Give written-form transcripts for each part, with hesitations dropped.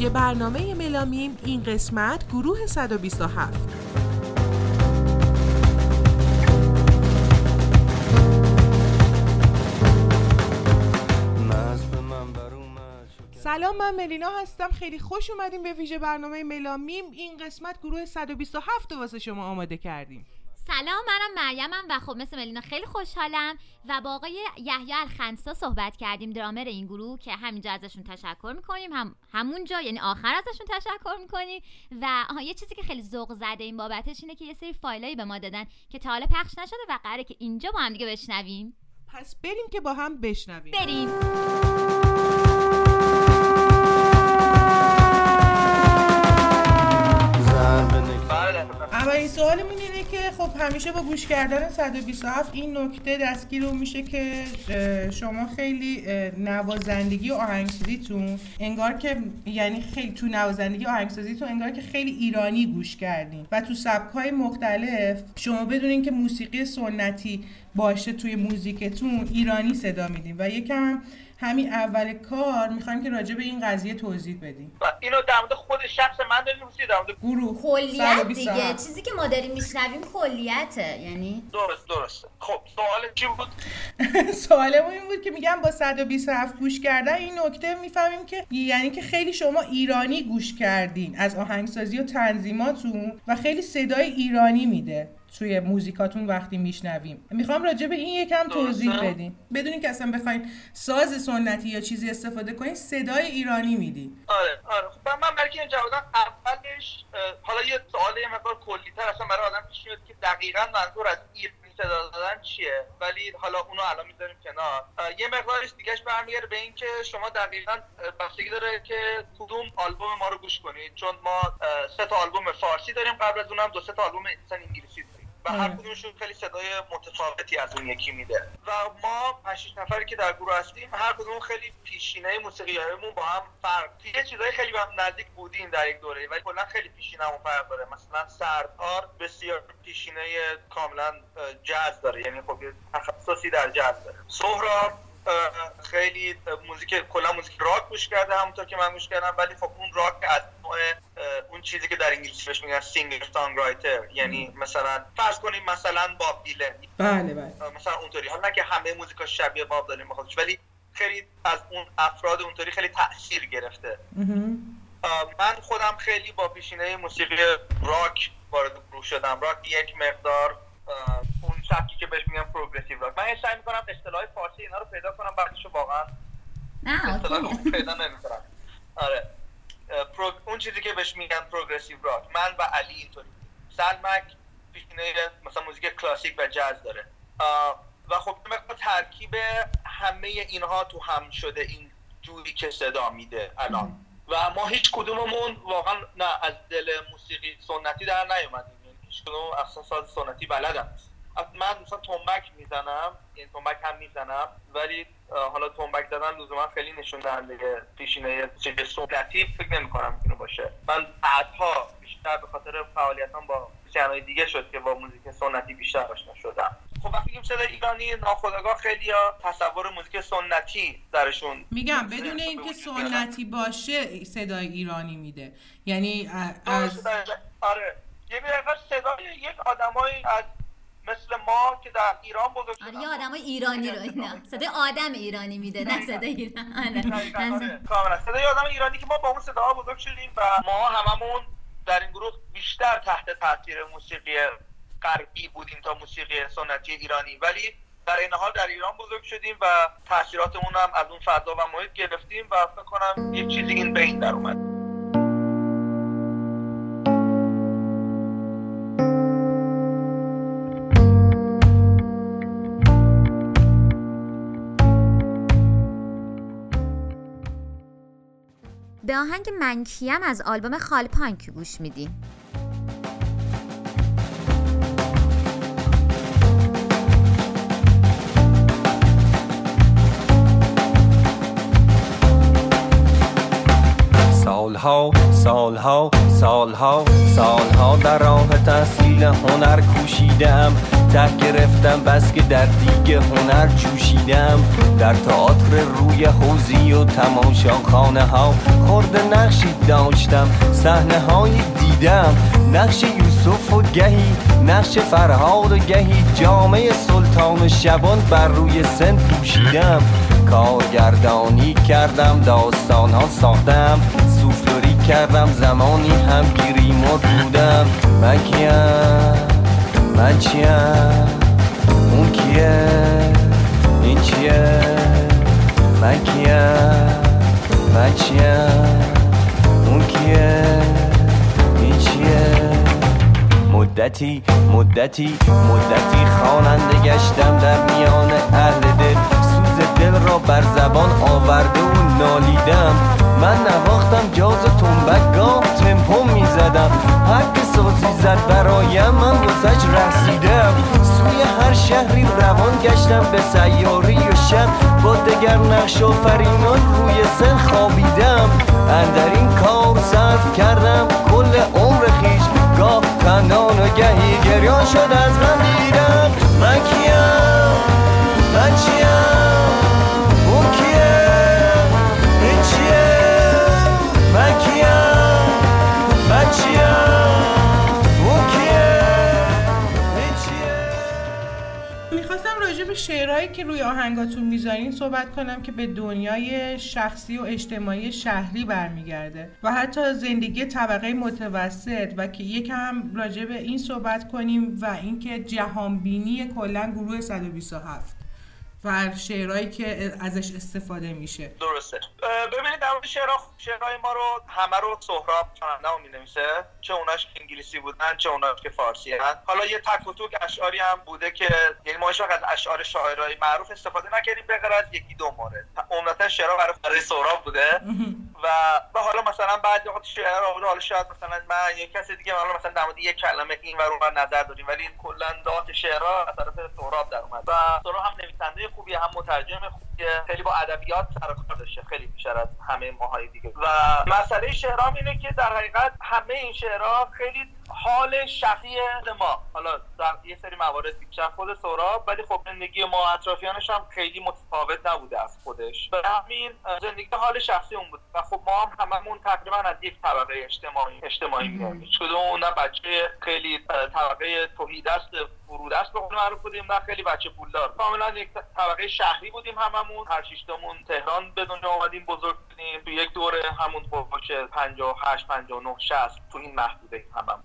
تهیه برنامه ملامیم این قسمت گروه 127. سلام، من ملینا هستم. خیلی خوش اومدیم به ویژه برنامه ملامیم. این قسمت گروه 127 واسه شما آماده کردیم. سلام، منم مریمم و خب مثل ملینا خیلی خوشحالم و با آقای یحیی الخنسا صحبت کردیم، درامر این گروه، که همینجا ازشون تشکر میکنیم، همونجا یعنی آخر ازشون تشکر میکنیم. و یه چیزی که خیلی ذوق زده این بابتش اینه که یه سری فایلایی به ما دادن که تا حالا پخش نشده و قراره که اینجا با هم دیگه بشنویم. پس بریم که با هم بشنویم. بریم. اولین سوالم اینه که خب همیشه با گوش کردن 127 این نکته دستگیر میشه که شما خیلی نوازندگی و آهنگسازیتون انگار که یعنی خیلی تو نوازندگی و آهنگسازیتون انگار که خیلی ایرانی گوش کردین و تو سبک‌های مختلف شما بدونین که موسیقی سنتی باشه توی موزیکتون ایرانی صدا میدین و یکم همین اول کار میخوایم که راجع به این قضیه توضیح بدیم. اینو در مورد خود شخص من داریم، موسیقی در مورد گروه، کلیت دیگه. چیزی که ما داریم میشنویم کلیته، یعنی درسته. خب سوال چی بود؟ سوالم این بود که میگم با 127 گوش کردن این نکته میفهمیم که یعنی که خیلی شما ایرانی گوش کردین از آهنگسازی و تنظیماتون و خیلی صدای ایرانی میده توی موزیکاتون وقتی میشنویم. میخوام راجع به این یکم توضیح بدین، بدونین که اصلا بخواین ساز سنتی یا چیزی استفاده کنین صدای ایرانی میدی. آره. من برای که جوادان اولش حالا یه سوالی مقدار کلی‌تر اصلا برای آدم پیش میاد که دقیقاً منظور از این صدا دادن چیه، ولی حالا اونو الان میذاریم کنار. یه مقدارش دیگهش برمیگره به این که شما دقیقاً بستگی داره که کدوم آلبوم ما رو گوش کنید، چون ما 3 تا آلبوم فارسی داریم، قبل از اونم 2-3 تا آلبوم انگلیسی و هر کدومشون خیلی صدای متفاوتی از اون یکی میده و ما 5-6 نفری که در گروه هستیم هر کدوم خیلی پیشینه موسیقی‌هامون با هم فرق داره. چیزای خیلی با هم نزدیک بودیم در یک دوره ولی کلا خیلی پیشینه‌مون فرق داره. مثلا سردار بسیار پیشینه کاملا جاز داره، یعنی خب تخصصی در جاز داره. سهراب خیلی موزیک راک گوش کرده، همونطور که من گوش کردم، ولی خب اون راک از اون چیزی که در انگلیسی بهش میگن سینگر سانگ رایتر، یعنی مثلا فرض کنیم مثلا باب دیلن. بله مثلا اونطوری، حالا نه که همه موزیکا شبیه باب دیلن بخوادش، ولی خیلی از اون افراد اونطوری خیلی تأثیر گرفته. من خودم خیلی با پیشینه موسیقی راک وارد گروه شدم. راک یک مقدار اون سبکی که بهش میگن پروگرسیو راک. من سعی می‌کنم اصطلاح فارسی اینا رو پیدا کنم، بعدش واقعا اصطلاح پیدا نمی‌کنم. آره، اون چیزی که بهش میگن پروگرسیو راک. من و علی اینطوری. سلمک پیشینه مثلا موزیک کلاسیک و جاز داره و خب مقدار ترکیب همه اینها تو هم شده این جوری که صدا میده الان و ما هیچ کدوممون واقعا نه از دل موسیقی سنتی در نیومدیم، چون اصلا ساز سنتی بلدم. من مثلا تنبک میزنم، یعنی تنبک هم میزنم، ولی حالا تنبک زدن لزوما خیلی نشون دهنده پیشینه چیز سنتی فکر نمی‌کنم اینو باشه. من بعدها بیشتر به خاطر فعالیتام با چنای دیگه شد که با موزیک سنتی بیشتر آشنا شدم. خب وقتی میگم صدای ایرانی، ناخودآگاه خیلی تصور موزیک سنتی درشون میگم بدون اینکه سنتی باشه صدای ایرانی میده، یعنی از آره یه میگه صدای یک آدمایی از مثل ما که در ایران بزرگ شدن. آره، یه آدمای ایرانی رو اینا صدای آدم ایرانی میده، نه صدای ایران. آره، صدای آدم ایرانی که ما با اون صداها بزرگ شدیم و ما هممون در این گروه بیشتر تحت تاثیر موسیقی غربی بودیم تا موسیقی سنتی ایرانی، ولی در این حال در ایران بزرگ شدیم و تاثیراتمون هم از اون فضا و محیط گرفتیم و فکر کنم یه چیزی این به این در اومد. به آهنگ من کیم از آلبوم خالپانک گوش میدیم. سالها در راه تحصیل هنر کوشیدم، ته گرفتم، بس که در دیگ هنر جوشیدم. در تئاتر روی حوزی و تماشاخانه ها خورد نقشی داشتم، صحنه هایی دیدم، نقش یوسف و گهی نقش فرهاد و گهی جامعه سلطان شبان بر روی سن پوشیدم. کارگردانی کردم، داستان ها ساختم، سوفلوری کردم، زمانی هم گریمور بودم. من کیم؟ من چیم؟ اون کیه؟ این چیه؟ من کیم؟ من چیم؟ اون کیه؟ این چیه؟ مدتی خواننده گشتم در میان اهل دل، دل را بر زبان آورده و نالیدم. من نواختم جاز و تنبک، گاه تمپو می زدم، هر که سازی زد برایم من بسش رقصیدم. سوی هر شهری روان گشتم، به سیاری و شب با دگر نقش و فرینان روی سن خوابیدم. اندر این کار صرف کردم کل عمر خیش، گاه تنان و گهی گریان شد از من دیدم. من کیم؟ من چیم؟ به شعرهایی که روی آهنگاتون میذارین صحبت کنم که به دنیای شخصی و اجتماعی شهری برمیگرده و حتی زندگی طبقه متوسط، و که یکم راجع به این صحبت کنیم و اینکه جهانبینی کلا گروه 127 و شعرهایی که ازش استفاده میشه. درسته. ببینید در شعرهای ما رو همه رو سهراب چندان مینویسه، چه اوناش انگلیسی بودن چه اوناش که فارسی هستن. حالا یه تک و توک اشعاری هم بوده که یعنی ما هیچ وقت از اشعار شاعرای معروف استفاده نکردیم به غیر از یکی دو مورد. عمدتاً شعرها برای سهراب بوده و حالا مثلا بعضی وقت شعر آورده، حالا شاید مثلا من یک کسی دیگه حالا مثلا در مورد یک کلمه این و اون نظر داریم، ولی کلاً دات شعرها از طرف سهراب در اومد و سهراب هم نویسنده خوبی، هم مترجم خوبیه، خیلی با ادبیات سر کار داشته، خیلی بیشتر از همه ماهای دیگه. و مسئله شعرام اینه که در حقیقت همه این شعرها خیلی حال شخصی ما، حالا در یه سری موارد بیشتر خود سهراب، ولی خب زندگی ما اطرافیانش هم خیلی متفاوت نبوده از خودش، و همین زندگی حال شخصی اون بود و خب ما هم هممون تقریبا از یک طبقه اجتماعی میایم، چون اون بچه خیلی طبقه توحید است فرودست به خود معروف بودیم، نه خیلی بچه پولدار، کاملا یک طبقه شهری بودیم. هممون هر شیشتامون تهران به دنیا آمدیم، بزرگ شدیم تو یک دوره، همون باشه 58 59 60 تو این محدوده هممون.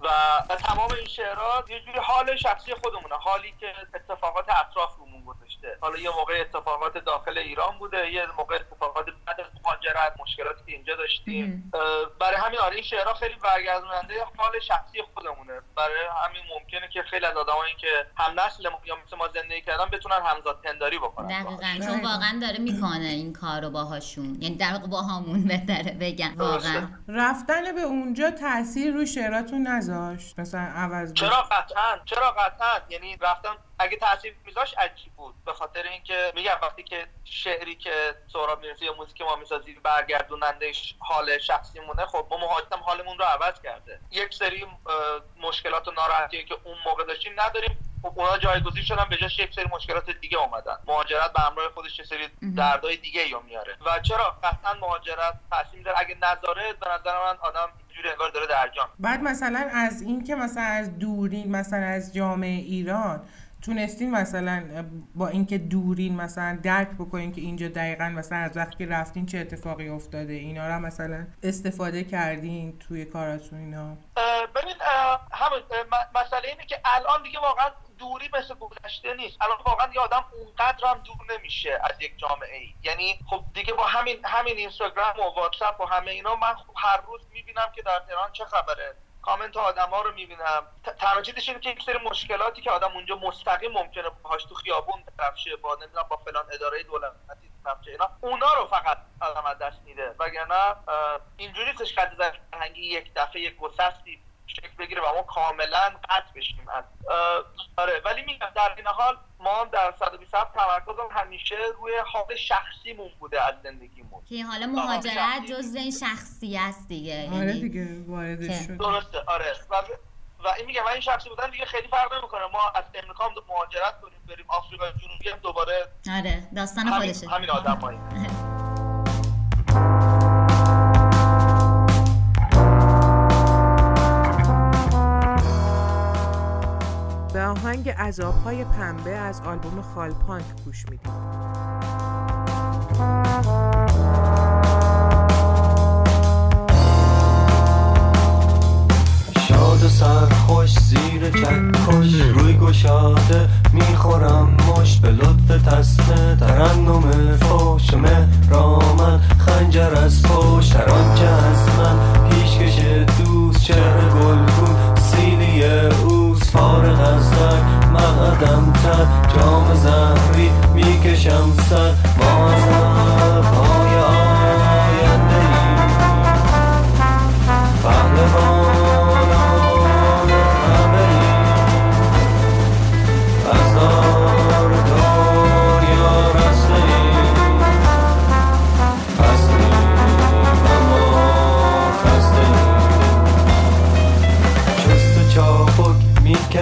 و تمام این شعرها یه جوری حال شخصی خودمونه، حالی که اتفاقات اطراف رومون گذاشته، حالا یه موقع اتفاقات داخل ایران بوده، یه موقع اتفاقات بعد از مهاجرت، مشکلاتی که اینجا داشتیم. برای همین آره این شعرها خیلی برگردوننده حال شخصی خودمونه، برای همین ممکنه که خیلی از آدمایی که هم نسل یا مثل ما زندگی کردن بتونن همزاد پنداری بکنن. دقیقاً، چون واقعاً داره میکنه این کارو باهاشون، یعنی در واقع با همون بهتره بگن. واقعاً رفتن به اونجا تاثیر روی شعراتون نذاشت مثلا عوض بود؟ چرا قطعاً یعنی رفتن اگه تاثیر میذاشت عجیب بود، به خاطر اینکه میگم وقتی که شعری که سهراب میرسه یا موزیک ما میسازیم برگردوننده حال شخصی مونه، خب ما مهاجم حالمون رو عوض کرده، یک سری مشکلات و ناراحتی‌هایی که اون موقع داشتیم نداریم، خب اونا جایگزین شدن، به جاش یک سری مشکلات دیگه اومدن. مهاجرت به همراه خودش یه سری دردای دیگه یا میاره و چرا قطعاً مهاجرت تاثیر میذاره، اگه نذاره به نظر من آدم جوری انگار داره درجام. بعد مثلا از این که مثلا از دوری مثلا از جامعه ایران تونستین مثلا با اینکه دورین مثلا درک بکنین که اینجا دقیقاً مثلا از وقتی رفتین چه اتفاقی افتاده، اینا رو مثلا استفاده کردین توی کاراتون اینا؟ ببین همون مسئله اینه که الان دیگه واقعاً دوری مثل گذشته نیست، الان واقعا یه آدم اونقدر هم دور نمیشه از یک جامعه ای، یعنی خب دیگه با همین اینستاگرام و واتساپ و همه اینا من خب هر روز میبینم که در تهران چه خبره، کامنت آدما رو میبینم، تراجدش اینه که یک سری مشکلاتی که آدم اونجا مستقیم ممکنه باهاش تو خیابون طرف شه، با نمیدونم با فلان اداره دولتی طرف شه، اینا اونا رو فقط آدم از دست میده، وگرنه اینجوری نیستش که در هنگی یک دفعه یک گسستی شکل بگیره و ما کاملا قطع بشیم از آره. ولی میگم در این حال ما هم در 127 تمرکزم همیشه روی حال شخصیمون بوده از زندگیمون که حالا مهاجرت جزء این شخصی است دیگه، آره دیگه واردش شد. درسته آره. و و این میگم این شخصی بودن دیگه خیلی فرق نمیکنه. ما از امریکا مهاجرت کنیم بریم آفریقای جنوبی هم دوباره آره داستان خودشه، همین آدمایی. به آهنگ عذاب‌های پنبه از آلبوم خالپانک گوش میدید. شاد و سرخوش زیر چکش روی گشاده میخورم مشت به لطف تسنه ترنم فوش مهرامن خنجر از پشت ترانچه از من پیشکش دوست چهر گلگون سیلی اوز فارغ از زک مقدم تر جام زهری میکشم سر بازم پای آینده ایم پهلوان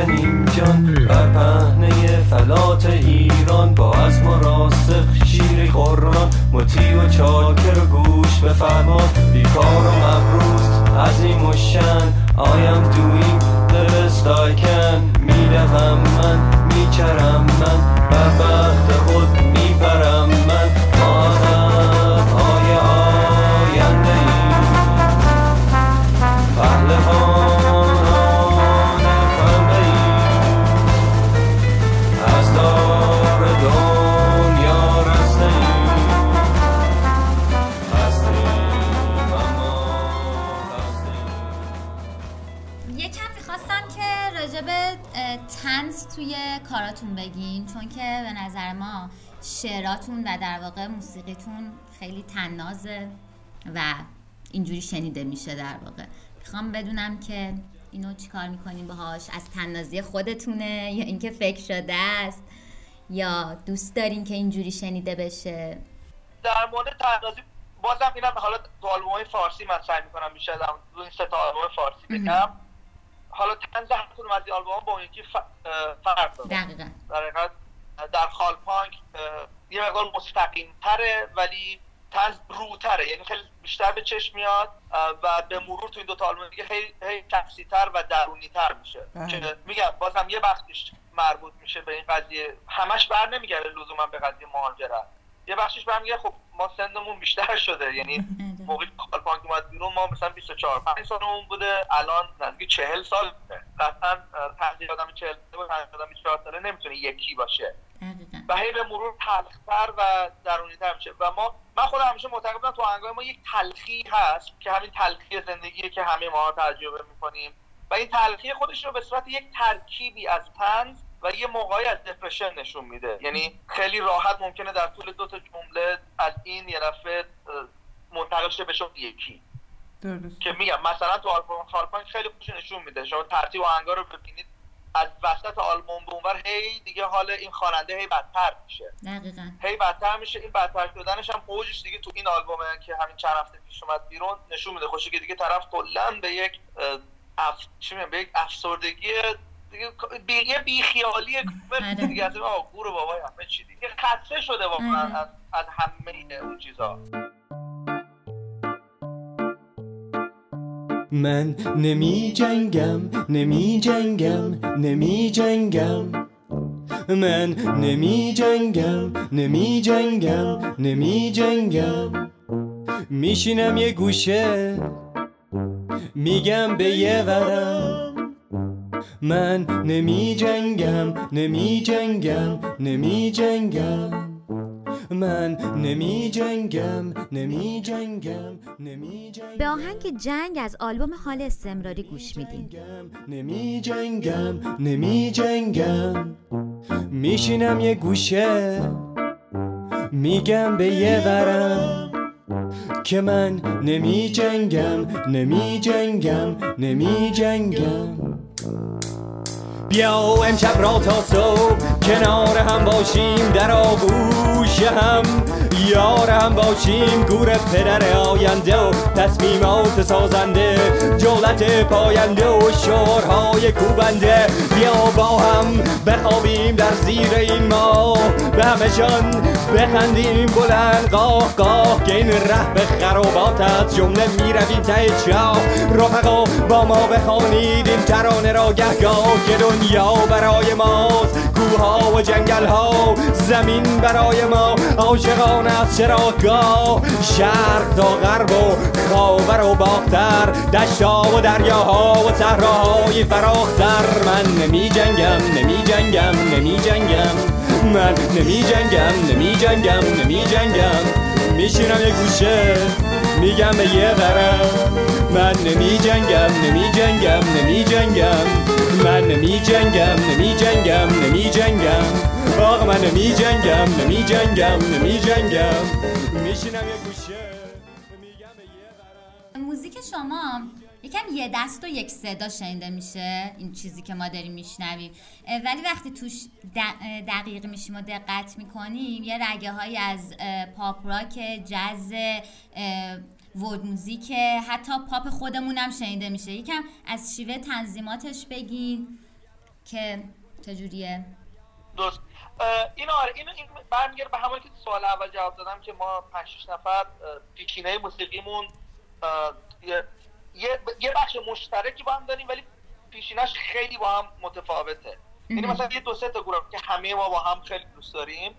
کنیم جان بر پهنه فلات ایران با عزم و راسخ شیر قرآن مطیع و چاکر و گوش به فرمان بیکار و مبروز عظیم و شن I am doing the best I can میدهم من میچرم من بر بخت خود میپرم من بازم آیه آینده ایم پهلوان توی کاراتون بگین، چون که به نظر ما شعراتون و در واقع موسیقیتون خیلی طنازه و اینجوری شنیده میشه. در واقع میخوام بدونم که اینو چیکار میکنین باهاش، از طنازی خودتونه یا اینکه فکر شده است یا دوست دارین که اینجوری شنیده بشه؟ در مورد طنازی بازم اینا حالا تو آلبوم‌های فارسی من سعی میکنم بیشتر تو این سه تا آلبوم فارسی بگم. حالا طنز هرکدوم از این آلبوم با یکی فرق داره. دقیقاً. در خالپانک یه مقدار مستقیم تره ولی طنز روتره، یعنی خیلی بیشتر به چشم میاد و به مرور تو این دو تا آلبوم دیگه خیلی شخصی‌تر و درونی‌تر میشه. که میگم بازم یه بخشش مربوط میشه به این قضیه، همش بر نمیگرده لزوما به قضیه مهاجرت. یه بخشش بهم میگه خب ما سنمون بیشتر شده، یعنی موقع خالپانک اومد بیرون ما مثلا 24-5 سالمون بوده، الان نزدیک 40 سال بوده. قطعا تغییر آدم 40 ساله و تغییر آدم 24 ساله نمیتونه یکی باشه و هی به مرور تلختر و درونی‌تر میشه. و من خودم همیشه معتقد بودم تو آهنگای ما یک تلخی هست که همین تلخی زندگیه که همه ما تجربه میکنیم و این تلخی خودش رو به صورت یک ترکیبی از طنز و یه موقعی از دپرشن نشون میده، یعنی خیلی راحت ممکنه در طول دو تا جمله از این یه رفت منتقل شه به شما یکی درست. که میگم مثلا تو آلبوم خالپانک خیلی خوش نشون میده، شما ترتیب آهنگا رو ببینید از وسط آلبوم به اونور هی دیگه حال این خواننده هی بدتر میشه. دقیقاً. هی بدتر میشه، این بدتر شدنش هم اوجش دیگه تو این آلبومه که همین چند هفته پیش اومد بیرون نشون میده، خوشی که دیگه طرف کلا به یک افسردگی دیگه بیخیالی دیگه از آگور بابای همه چی دیگه خطره شده واقعا از همه اون چیزا. من نمی جنگم من نمی جنگم میشینم یه گوشه میگم به یه ورم من نمی جنگم من نمی جنگم به آهنگ جنگ از آلبوم حال استمراری گوش میدیم. نمی جنگم میشینم یه گوشه میگم به یه ورم که من نمی جنگم بیا امشب را تا صبح کنار هم باشیم در آغوش هم یار هم باشیم گور پدر آینده و تصمیمات سازنده، جولت پاینده و شعارهای کوبنده. بیا با هم بخوابیم در زیر این ماه، به همشان بخندیم بلند قاه قاه، که این ره به خرابات از جمله میرویم ته چاه. رفقا با ما بخوانید این ترانه را گهگاه، که دنیا برای ماست، کوها و جنگل ها، زمین برای ما عاشقان از چراگاه. شرق تا غرب و خاور و باختر، دشتا و دریاها و صحراهای فراختر. من نمی جنگم نمی جنگم نمی جنگم، من نمی جنگم نمی جنگم نمی جنگم. میشینم یه گوشه میگم به یه غرب، من نمی جنگم نمی جنگم نمی جنگم، من نمی جنگم نمی جنگم نمی جنگم. آقا من نمی جنگم نمی جنگم نمی جنگم، میشینم یه گوشه میگم به یه برم. موزیک شما یکم یه دست و یک صدا شنیده میشه، این چیزی که ما داریم میشنویم، ولی وقتی توش دقیق میشیم و دقت میکنیم، یه رگه های از پاپ راک، جاز، ورد موزیک، حتی پاپ خودمون هم شنیده میشه. یکم از شیوه تنظیماتش بگین که چجوریه. درست این برمیگره به همونی که سوال اول جواب دادم که ما 5-6 نفر پیشینه موسیقیمون یه بخش مشترکی با هم داریم، ولی پیشینش خیلی با هم متفاوته. یعنی مثلا یه 2-3 گروه که همه ما با هم خیلی دوست داریم،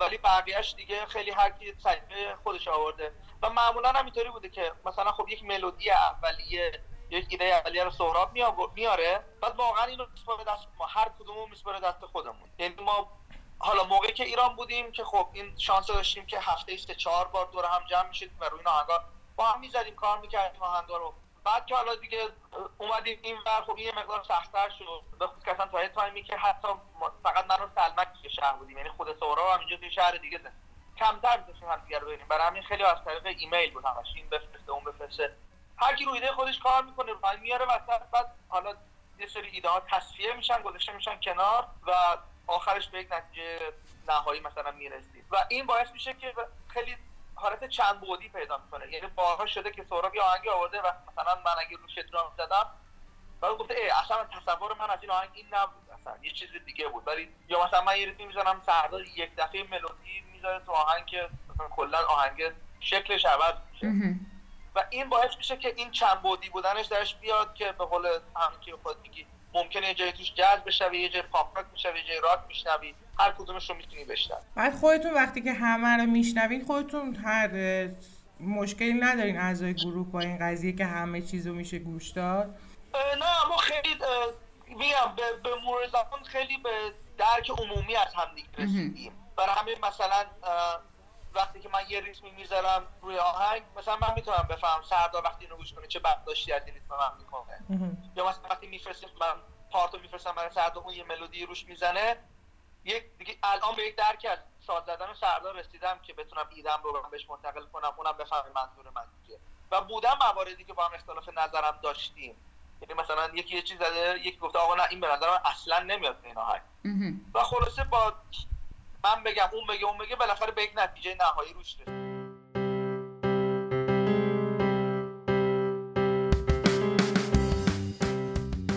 ولی بقیهش دیگه خیلی هر کی سلیقه خودش آورده. و معمولا هم اینطوری بوده که مثلا خب یک ملودی اولیه، یک ایده اولیه رو سهراب میاره، بعد واقعا اینو میسپره دست ما، هر کدومو میسپره دست خودمون. یعنی ما حالا موقعی که ایران بودیم که خب این شانس داشتیم که هفته 3-4 بار دور هم جمع میشید و روی آهنگا با هم میزدیم، کار میکردیم آهنگا رو. بعد که حالا دیگه اومدیم این ور، خب این مقدار سخت‌تر شد، به خصوص مثلا تا یه تایمی که حتی فقط من و سلمک توی شهر بودیم، یعنی خود سهراب هم اینجا توی شهر دیگه کمتر می‌تونیم همدیگه رو ببینیم. برای همین خیلی از طریق ایمیل بود، همش این بفرسته اون بفرسته، هر کی رو ایده خودش کار می‌کنه رو میاره وسط. بعد حالا یه سری ایده‌ها تصفیه میشن، گذاشته میشن کنار و آخرش به یک نتیجه نهایی مثلا میرسید و این باعث میشه که خیلی حالت چند بعدی پیدا می‌کنه. یعنی باها شده که سهراب یه آهنگی آورده و مثلا من اگه روش درام زدم بعد گفته اصلا تصور من از این آهنگ این نبود، اصلا یه چیز دیگه بود. ولی یا مثلا من یه ریتم می‌زنم، سهراب یک دفعه ملودی تو آهنگ که کلا آهنگ شکلش عوض میشه و این باعث میشه که این چند بعدی بودنش درش بیاد که به قول همکی خود میگی ممکنه یه جایی توش جذب بشوی، یه جای پاپ راک میشه، یه جای راک میشنوی، هر کدومش رو میتونی بشنوی. بعد خودتون وقتی که همه رو میشنوین خودتون هر مشکلی ندارین اعضای گروه با این قضیه که همه چیزو میشه گوش داد؟ نه، ما خیلی میگم به مرور زمان خیلی به درک عمومی از همدیگه رسیدیم. برای همین مثلا وقتی که من یه ریتمی میذارم روی آهنگ، مثلا من میتونم بفهم سهراب وقتی اینو گوش کنه چه برداشتی از این ریتم من میکنه. یا مثلا وقتی میفرستم من پارتو میفرستم برای سهراب، اون یه ملودی روش میزنه، یک دیگه الان به یک درک از ساز زدن سهراب رسیدم که بتونم ایدم رو بهش منتقل کنم، اونم بفهمه منظور من دیگه. و بودم مواردی که با هم اختلاف نظرم داشتیم، یعنی مثلا یکی یه چیز زده، یکی گفته آقا نه این به نظر من اصلا نمیاد این آهنگ، و خلاصه با من بگم اون بگه بالاخره به یک نتیجه نهایی روش رسید.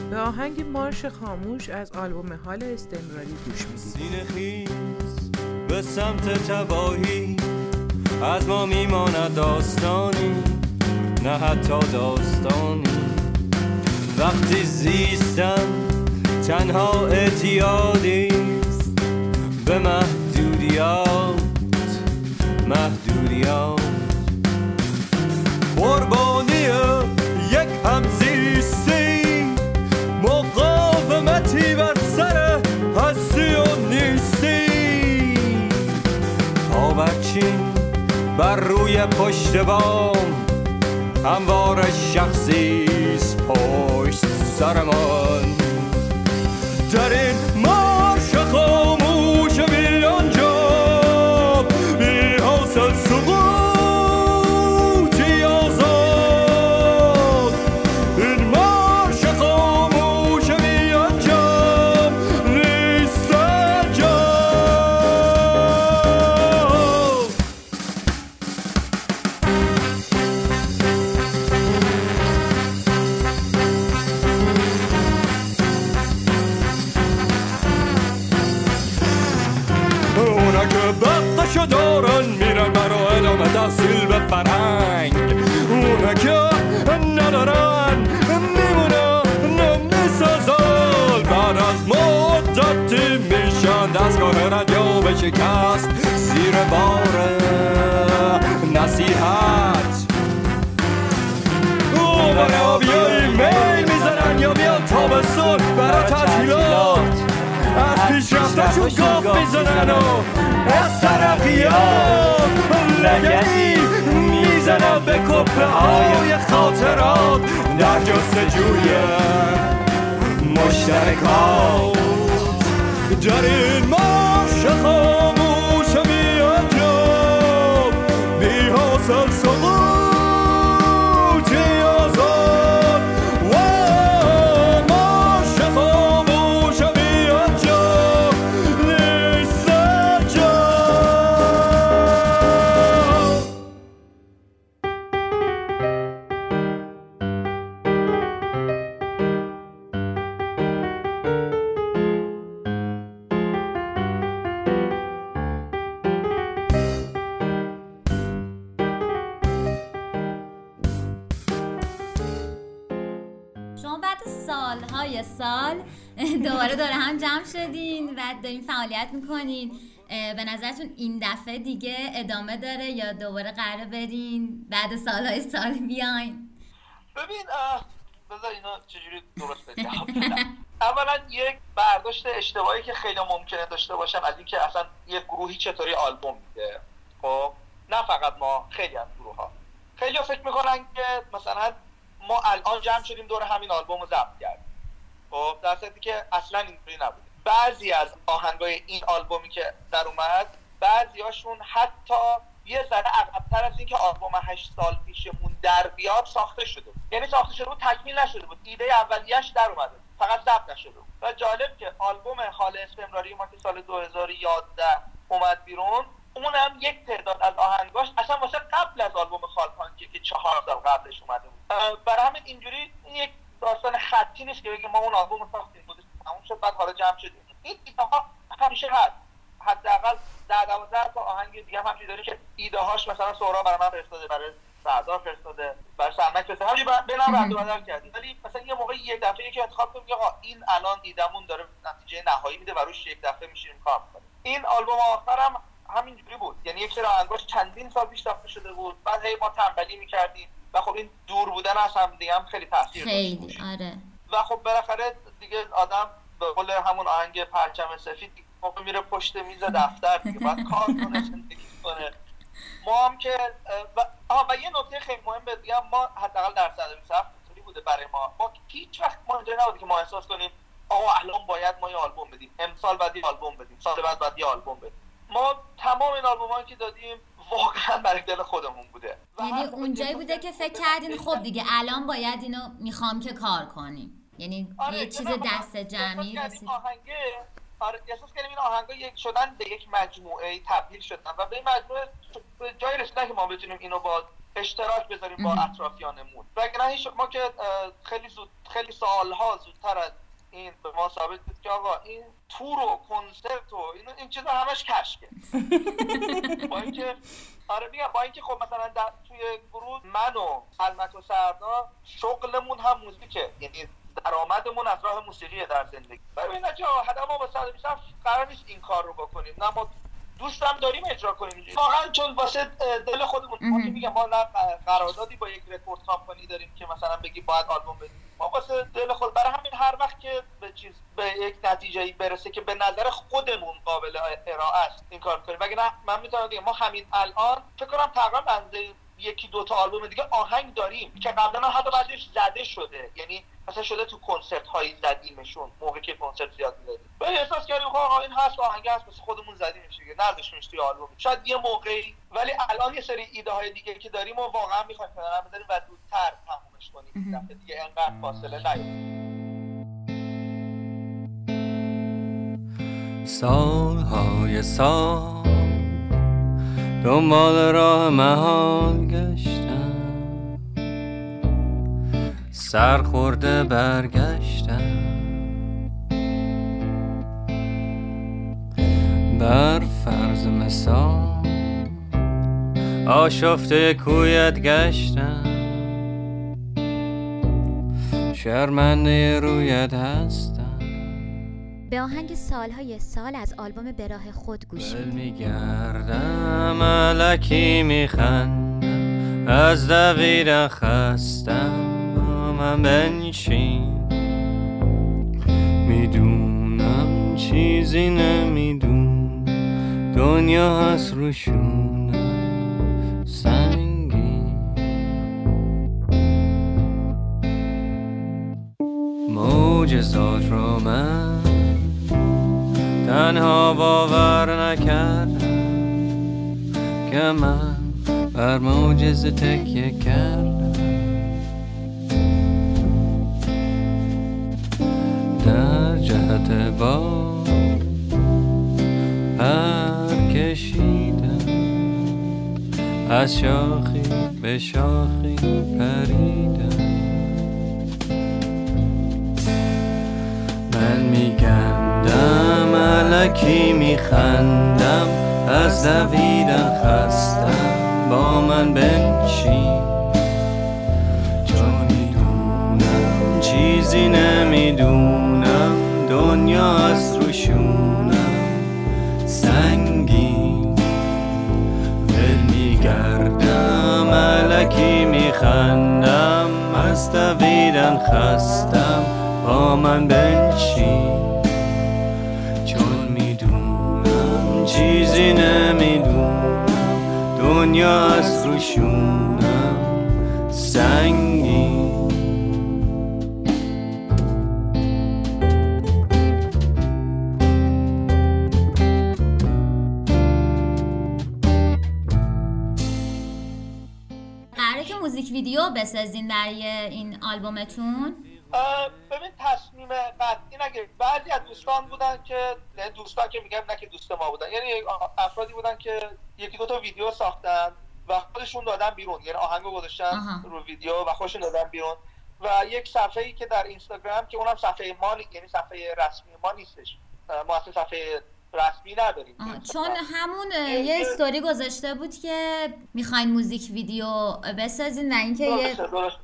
به آهنگ مارش خاموش از آلبوم حال استمراری گوش میدید. سینه خیز به سمت تباهی، از ما میماند داستانی، نه حتی داستانی. وقتی زیستم تنها اعتیادی به محدودیات، قربانی یک همزیستی، مقاومتی بر سر هستی و نیستی. تابچین بر روی پشت بام، هموار شخصیست پشت سرمان. در این مارش خاموش که بختشو دارن میرن برا ادامه تحصیل به فرهنگ، اونه که ندارن میمونه نمیسه سال بعد از مدتی میشن دستگاه رادیو به شکست زیر بار نصیحت. او برای بیایی میل میزنن یا بیان تابستون برای تعطیلات، از پیش رفتشون گفت میزنن و از ترقی ها لگنی میزنن به کپه های خاطرات در جستجوی مشترکات. در این مارش خاموش بیانجام بی حاصل سقوطی آزاد، و مارش خاموش بیانجام نیست جام. سالهای سال دوباره داره هم جمع شدین و دارین فعالیت میکنین، به نظرتون این دفعه دیگه ادامه داره یا دوباره قراره برین بعد سالهای سال بیاین؟ ببین بذار اینا چجوری درست بگم. اولا یک برداشت اشتباهی که خیلی ممکنه داشته باشن از این که اصلا یک گروهی چطوری آلبوم میده، خب نه فقط ما، خیلی از گروه ها خیلی ها فکر میکنن که مثلا ما الان جمع شدیم دور همین آلبوم رو ضبط کردیم، خب در صورتی که اصلا اینطوری نبوده. بعضی از آهنگای این آلبومی که در اومد بعضیاشون حتی یه ذره عقب‌تر از این که آلبوم 8 سال پیشمون در بیاد ساخته شده بود، یعنی ساخته شده بود تکمیل نشده بود، ایده اولیه‌اش در اومده فقط ضبط نشده بود. و جالب که آلبوم حال استمراری ما که سال 2011 اومد بیرون، اونم یک تعداد از آهنگاش اصلا واسه قبل از آلبوم خالپانک که 4 سال قبلش اومده بود. برای همین اینجوری این یک داستان خطی نیست که بگیم ما اون آلبوم ساختیم بود تموم شد بعد حالا جمع شدیم. این ایده ها همیشه هست، حداقل 10-12 تا آهنگ دیگه هم همینجوری که ایده هاش مثلا سهراب برای من فرستاده، برای فرزاد فرستاده، برای سمک فرستاده، همین بنابر بدل کردیم. ولی مثلا یه موقع یک دفعه یکی انتخاب کنه میگه آقا این الان ایدمون داره نتیجه نهایی میده و روش یک دفعه میشیم کار می‌کنیم. این آلبوم آخرم همینجوری بود، یعنی یک سری آهنگاش چندین سال پیش ساخته شده بود، بعد هی ما تنبلی می‌کردیم و خب این دور بودن از هم دیگه هم خیلی تاثیر داشت. آره. و خب بالاخره دیگه آدم به قول همون آهنگ پرچم سفید موقع میره پشت میز دفتر دیگه بعد کار کنه زندگی کنه. ما هم که و یه نکته خیلی مهم بگم، ما حداقل در صدر صف اینطوری بوده برای ما هیچ وقت ما اینجوری نبوده که ما احساس کنیم آقا الان باید ما یه آلبوم بدیم، امسال بعد یه آلبوم بدیم، سال بعد یه آلبوم بدیم. ما تمام این آلبومایی که دادیم واقعا برای دل خودمون بوده، یعنی اونجایی بوده که فکر کردین خب دیگه الان باید اینو میخوام که کار کنیم، یعنی آره یه چیز دست جمعی رسید. آره احساس کردیم این آهنگا یک شدن به یک مجموعه تبدیل شدن و به این مجموعه جایی رسیدن که ما بتونیم اینو با اشتراک بذاریم با اطرافیانمون. وگرنه ما که خیلی سالها زودتر از این به ما ثابت بود که آقا این تور و کنسرت و این چیزا همش کشکه. با اینکه آره میگم با اینکه خب مثلا توی گروه من و سلمت و سرنا شغلمون هم موزیکه، یعنی درآمدمون از راه موسیقیه در زندگی. ببین آقا ما با 120 قرار نیست این کار رو بکنیم، نه ما دوست هم داریم اجرا کنیم واقعا چون واسه دل خودمون. ما که میگم ما نه قراردادی با یک رکورد کمپانی داریم که مثلا بگی باید آلبوم بدیم، ما واسه دل خود. برای همین هر وقت که به یک نتیجه‌ای برسه که به نظر خودمون قابل ارائه است این کار کنیم. وگرنه من میتونم دیگه ما همین الان فکر کنم تقریبا بنده 1-2 آلبوم دیگه آهنگ داریم که قبلا حتی بعضیش زده شده، یعنی مثلا شده تو کنسرت های زدیمشون موقعی که کنسرت زیاد می‌دادیم ولی احساس کردیم خب این هست آهنگ هست بس خودمون زدیمش دیگه نذاشتیمش توی آلبوم شاید یه موقعی. ولی الان یه سری ایده های دیگه که داریم و واقعا می‌خوایم کنار بذاریم و دورتر تمومش کنیم دفعه دیگه انقدر فاصله نیاد. سال‌های سال دنبال راه محال گشتم، سرخورده برگشتم، بر فرض مثال آشفته کویت گشتم، شرمنده رویت هستم. به آهنگ سالهای سال از آلبوم به راه خود گوش میدیم. میگردم الکی میخندم، از دویدن خستم، با من بنشین. میدونم چیزی نمیدون، دنیا هست روشونم سنگی. معجزات را من تنها باور نکردم، که من بر معجزه تکیه کردم. در جهت باد پر کشیدم، از شاخی به شاخی پریدم. من میگندم الکی میخندم، از دویدن خستم، با من بنشین. چون میدونم چیزی نمیدونم، دنیا از روشونم سنگین. ول میگردم الکی میخندم، از دویدن خستم، با من بنشین. چون میدونم چیزی نمیدونم، دنیا از روشونم سنگین. قراره که موزیک ویدیو بسازین برای این آلبومتون. ببین تصمیم قطعی نگرفت. بعضی از دوستان بودن که دوستان که میگم نه که دوست ما بودن، یعنی افرادی بودن که یکی دو تا ویدیو ساختن و خودشون دادن بیرون، یعنی آهنگو گذاشتن رو ویدیو و خودشون دادن بیرون. و یک صفحه‌ای که در اینستاگرام که اونم صفحه ما، یعنی صفحه رسمی ما نیستش، ما اصلا صفحه رسمی نداریم. چون همون یه استوری گذاشته بود که میخواین موزیک ویدیو بسازین، نه اینکه یه درست.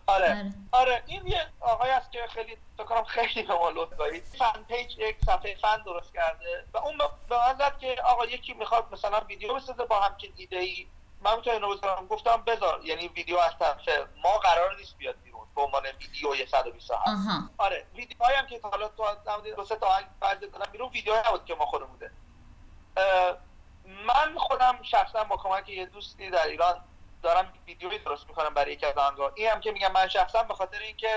آره این یه آقایی هست که خیلی فکر کنم خیلی به ما لطف دارید، فن پیج یک صفحه فن درست کرده و اون به من زد که آقا یکی میخواد مثلا ویدیو بسازه با همچین ایده‌ای، من میتونم اینو بذارم. گفتم بذار، یعنی ویدیو از طرف ما قرار نیست بیاد بیرون به عنوان ویدیو 127. آره ویدیوهایی هم که حالا تو دو سه تا آهنگ فرض کنم بیرون، ویدیوهایی نبود که ما خودمون ده. من خودم شخصا با کمک یه دوستی در ایران دارم ویدیویی درست میکنم برای یک از آهنگا. این هم که میگم من شخصا به خاطر اینکه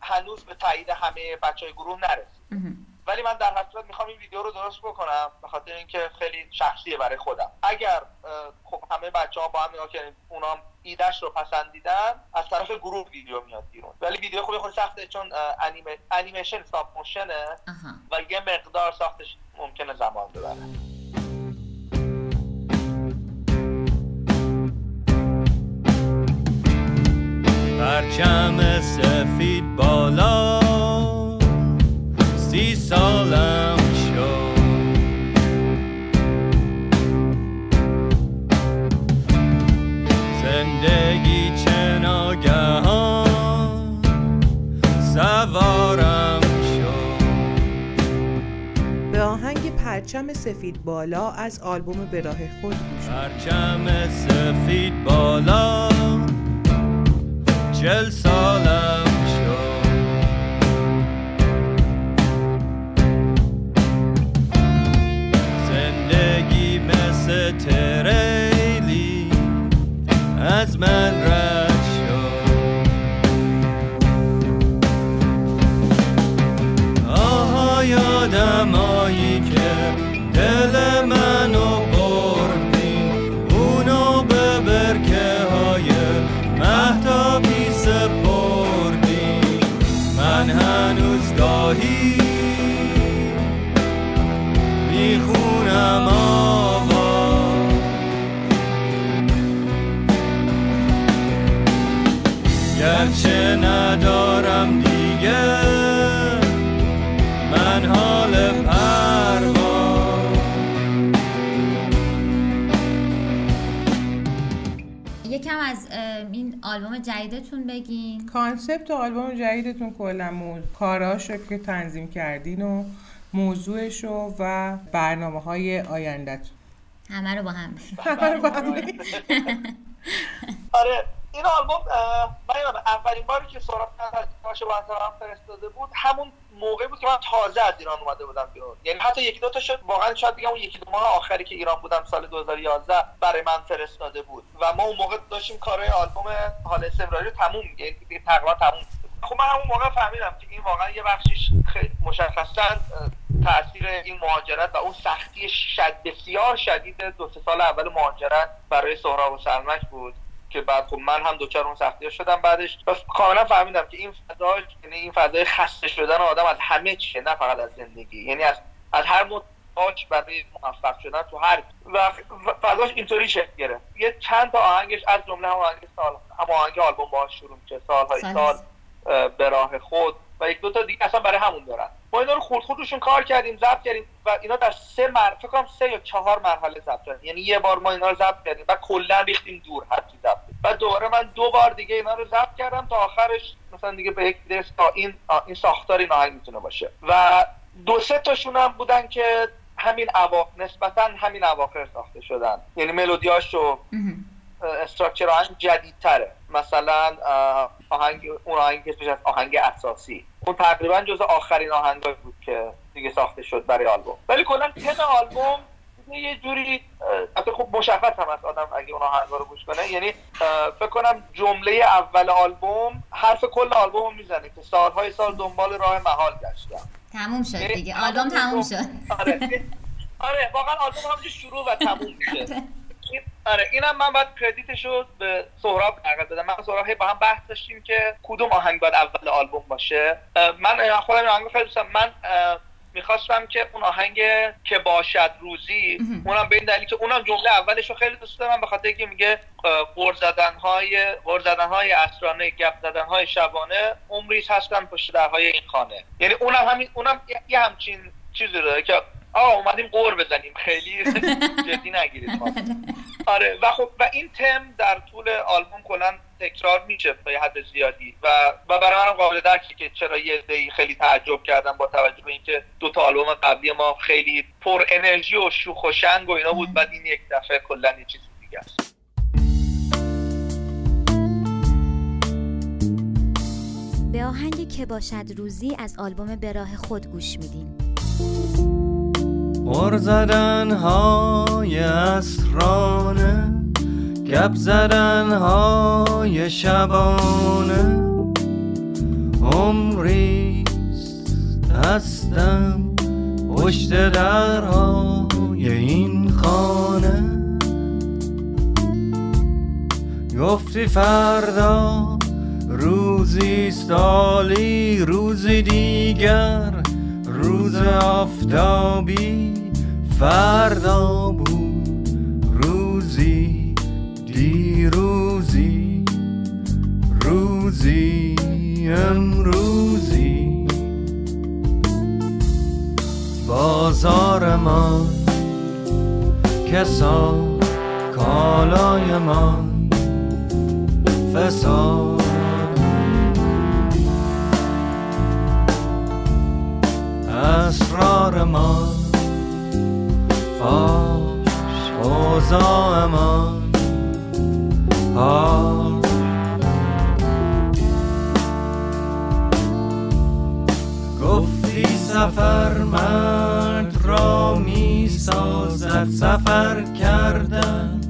هنوز به تایید همه بچهای گروه نرسید، ولی من در حقیقت میخوام این ویدیو رو درست بکنم به خاطر اینکه خیلی شخصیه برای خودم. اگر خب همه بچه‌ها با هم نگاه کردن، اونا ایدهش رو پسندیدن، از طرف گروه ویدیو میاد بیرون. ولی ویدیو خیلی سخته، چون انیمیشن ساب موشنه و یه مقدار ساختش ممکنه زمان ببره. پرچم سفید بالا، 30 سالم شد. زندگی چه ناگهان سوارم شد. به آهنگ پرچم سفید بالا از آلبوم به راه خود گوش. پرچم سفید بالا، 40 سالم شد. زندگی مثل تریلی از من رد شد. آها یادم آیی که دل منو بردین، اونو به برکه های مهتابی سپردی. من هنوز گاهی میخونم آواز این آلبوم جدیدتون بگین. کانسپت آلبوم جدیدتون کلا کاراشو که تنظیم کردین و موضوعشو و برنامه‌های آینده‌تون. همه رو با هم بگین. آره این آلبوم من اولین باری که سهراب نژاد با احترام فرستاده بود همون موقعی بود که من تازه از ایران اومده بودم بیرون، یعنی حتی یکی دو تا شد واقعا شاید بگم اون یکی دو ماه آخری که ایران بودم سال 2011 برای من فرستاده بود و ما اون موقع داشتیم کارهای آلبوم حال استمراری رو تموم، یعنی تقریبا تموم. خب من همون موقع فهمیدم که این واقعا یه بخشش خیلی مشخصاً تأثیر این مهاجرت و اون سختی بسیار شدید دو سه سال اول مهاجرت برای سهراب و سرمک بود که بعد خب من هم دوچار اون سختی‌ها شدم بعدش. کاملا فهمیدم که این فضا، یعنی این فضای خسته شدن آدم از همه چیه، نه فقط از زندگی، یعنی از هر متاج برای موفق شدن تو هر و فضاش اینطوری شکل گرفت. یه چند تا آهنگش از جمله آهنگ آلبوم باهاش شروع میشه، سال‌های سال، به راه خود و یک دو تا دیگه اصلا برای همون دارن. ما اینا رو خرد روشون کار کردیم، ضبط کردیم و اینا در فکر کنم 3 یا 4 مرحله ضبط شدن. یعنی یه بار ما اینا رو ضبط کردیم و کلا ریختیم دور هرچی ضبط. بعد دوباره من 2 بار دیگه اینا رو ضبط کردم تا آخرش مثلا دیگه به یک دست تا این ساختار اینا حل میتونه باشه. و 2-3 تاشون هم بودن که همین اواخر نسبتاً همین اواخر ساخته شدن. یعنی ملودیاشو استراکچر آهنگ جدیدتره، مثلا آهنگ که اسمش آهنگ اساسی اون تقریبا جزء آخرین آهنگای بود که دیگه ساخته شد برای آلبوم. ولی کلا تم آلبوم یه جوری البته خب مشخص هم از آدم اگه اون آهنگا رو گوش کنه، یعنی فکر کنم جمله اول آلبوم حرف کل آلبوم میزنه که سالهای سال دنبال راه محال گشتم. تموم شد دیگه، آلبوم تموم شد. آره واقعا آلبوم همونجوری شروع و تموم میشه. آره اینم من باید کردیتشو به سهراب بدم. من سهراب با هم بحث داشتیم که کدوم آهنگ باید اول آلبوم باشه. من خودم این آهنگ خیلی دوست دارم. من میخواستم که اون آهنگ که باشد روزی، اونم به این دلیل که اونم جمله اولشو خیلی دوست دارم، به خاطر اینکه میگه غر زدن‌های عصرانه، گپ زدن‌های شبانه، عمری هستن پشت درهای این خانه. یعنی اونم یه همچین چیزی داره که اومدیم قور بزنیم، خیلی جدی نگیرید ما. آره و خب و این تم در طول آلبوم کلا تکرار میشه تا یه حد زیادی و برای منم قابل درکه که چرا یه عده‌ای خیلی تعجب کردن با توجه به اینکه 2 تا آلبوم قبلی ما خیلی پر انرژی و شوخ و شنگ و اینا بود، بعد این یک دفعه کلا یه چیز دیگه است. به آهنگ که باشد روزی از آلبوم به راه خود گوش میدین. غر زدن‌های عصرانه، گپ زدن‌های شبانه، عمریست هستم پشت درهای این خانه. گفتی فردا روزیست عالی، روزی دیگر روز آفتابی، فردا بود روزی دیروزی، روزی امروزی. بازار ما، کسان کالای ما، فساد اسرار ما، فاش اوضاع ما، حال گفتی سفر مرد را می سازد، سفر کردن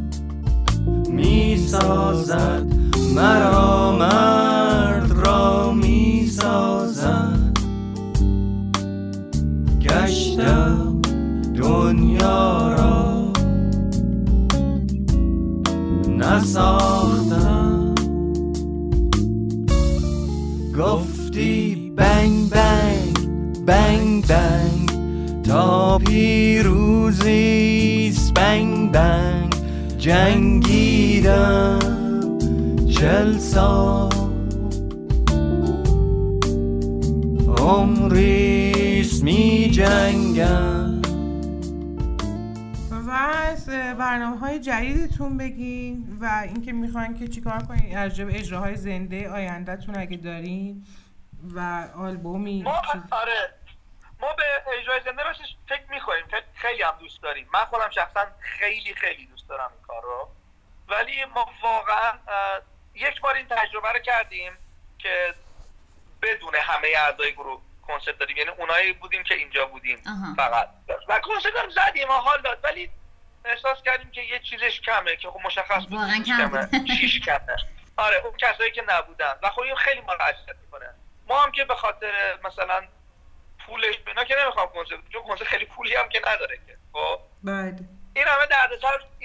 می سازد مرا، مرد را می سازد. گشتم دنیا را نساختم. گفتی بنگ بنگ بنگ بنگ تا پیروزیست، بنگ بنگ جنگیدم 40 سال، عمری می جنگم. و از برنامه‌های جدیدتون بگین و اینکه می‌خواین که چیکار کنین در جبه اجراهای زنده آینده‌تون اگه دارین و آلبومی. ما به اجرای زنده راستش فکر می‌کنیم، خیلی هم دوست داریم. من خودم شخصا خیلی دوست دارم این کار رو، ولی ما واقعا یک بار این تجربه رو کردیم که بدون همه اعضای گروه کنسرت دادیم، یعنی اونایی بودیم که اینجا بودیم فقط و کنسرت هم زدیم و حال داد، ولی احساس کردیم که یه چیزش کمه که خب مشخص بود چیش کمه. آره اون کسایی که نبودن و خب این خیلی ما رو اذیت می‌کنه. ما هم که به خاطر مثلا پولش بنا که نمیخوام کنسرت، چون کنسرت خیلی پولی هم که نداره که خب این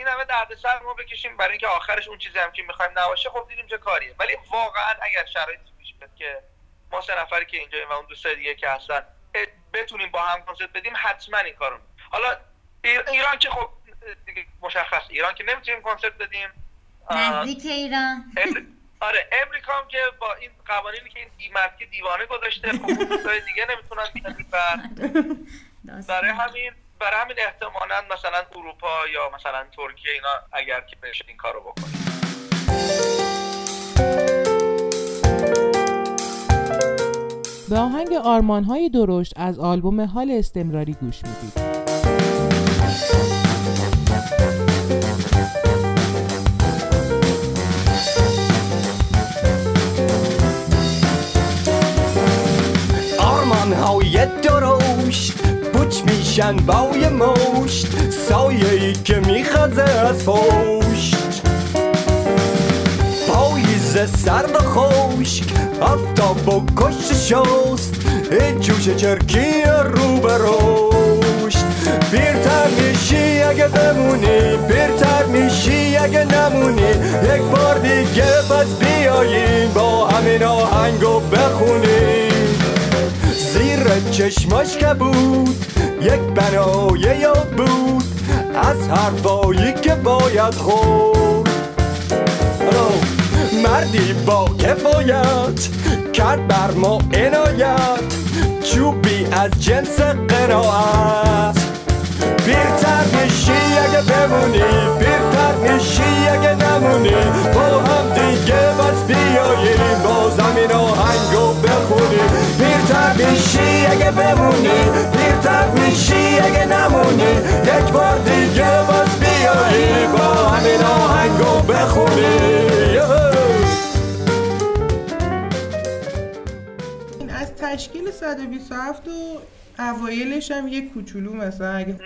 همه دردسر ما بکشیم برای اینکه آخرش اون چیزی هم که می‌خوایم نباشه، خب دیدیم چه کاریه. ولی واقعا اگر شرایطی پیش بیاد که ما سه نفری که اینجاییم و اون دوستای دیگه که هستن بتونیم با هم کنسرت بدیم، حتما این کارو می‌کنیم. حالا ایران که خب دیگه مشخصه، ایران که نمیتونیم کنسرت بدیم، نزدیک ایران آره امریکا هم که با این قوانینی که این دیمرکی دیوانه گذاشته خب دوستای دیگه نمیتونن برای همین احتمالاً مثلا اروپا یا مثلا ترکیه اینا اگر که بشه این کارو بکنن. به آهنگ آرمان‌های درشت از آلبوم حال استمراری گوش میدید. آرمان‌های درشت پوچ میشن با یه مشت، سایه‌ای که میخزه از پشت، پاییز سرد و خشک، آفتاب و کشت شست، این جوش چرکی رو به رشد. پیرتر میشی اگه بمونی، پیرتر میشی اگه نمونی، یک بار دیگه بس بیایی با همین آهنگو بخونی. زیر چشماش که بود یک بنایه یاد بود از حرفایی که باید خورد، مردی با کفایت کرد بر ما عنایت، چوبی از جنس قناعت. پیرتر میشی اگه بمونی، پیرتر میشی اگه نمونی، با هم دیگه بس بیایی باز همین آهنگو بخونی. پیرتر میشی اگه بمونی، پیرتر میشی اگه نمونی، یک بار دیگه بس بیایی با همین آهنگو بخونی. این از تشکیل 127 و اوایلش هم یه کوچولو مثلا اگه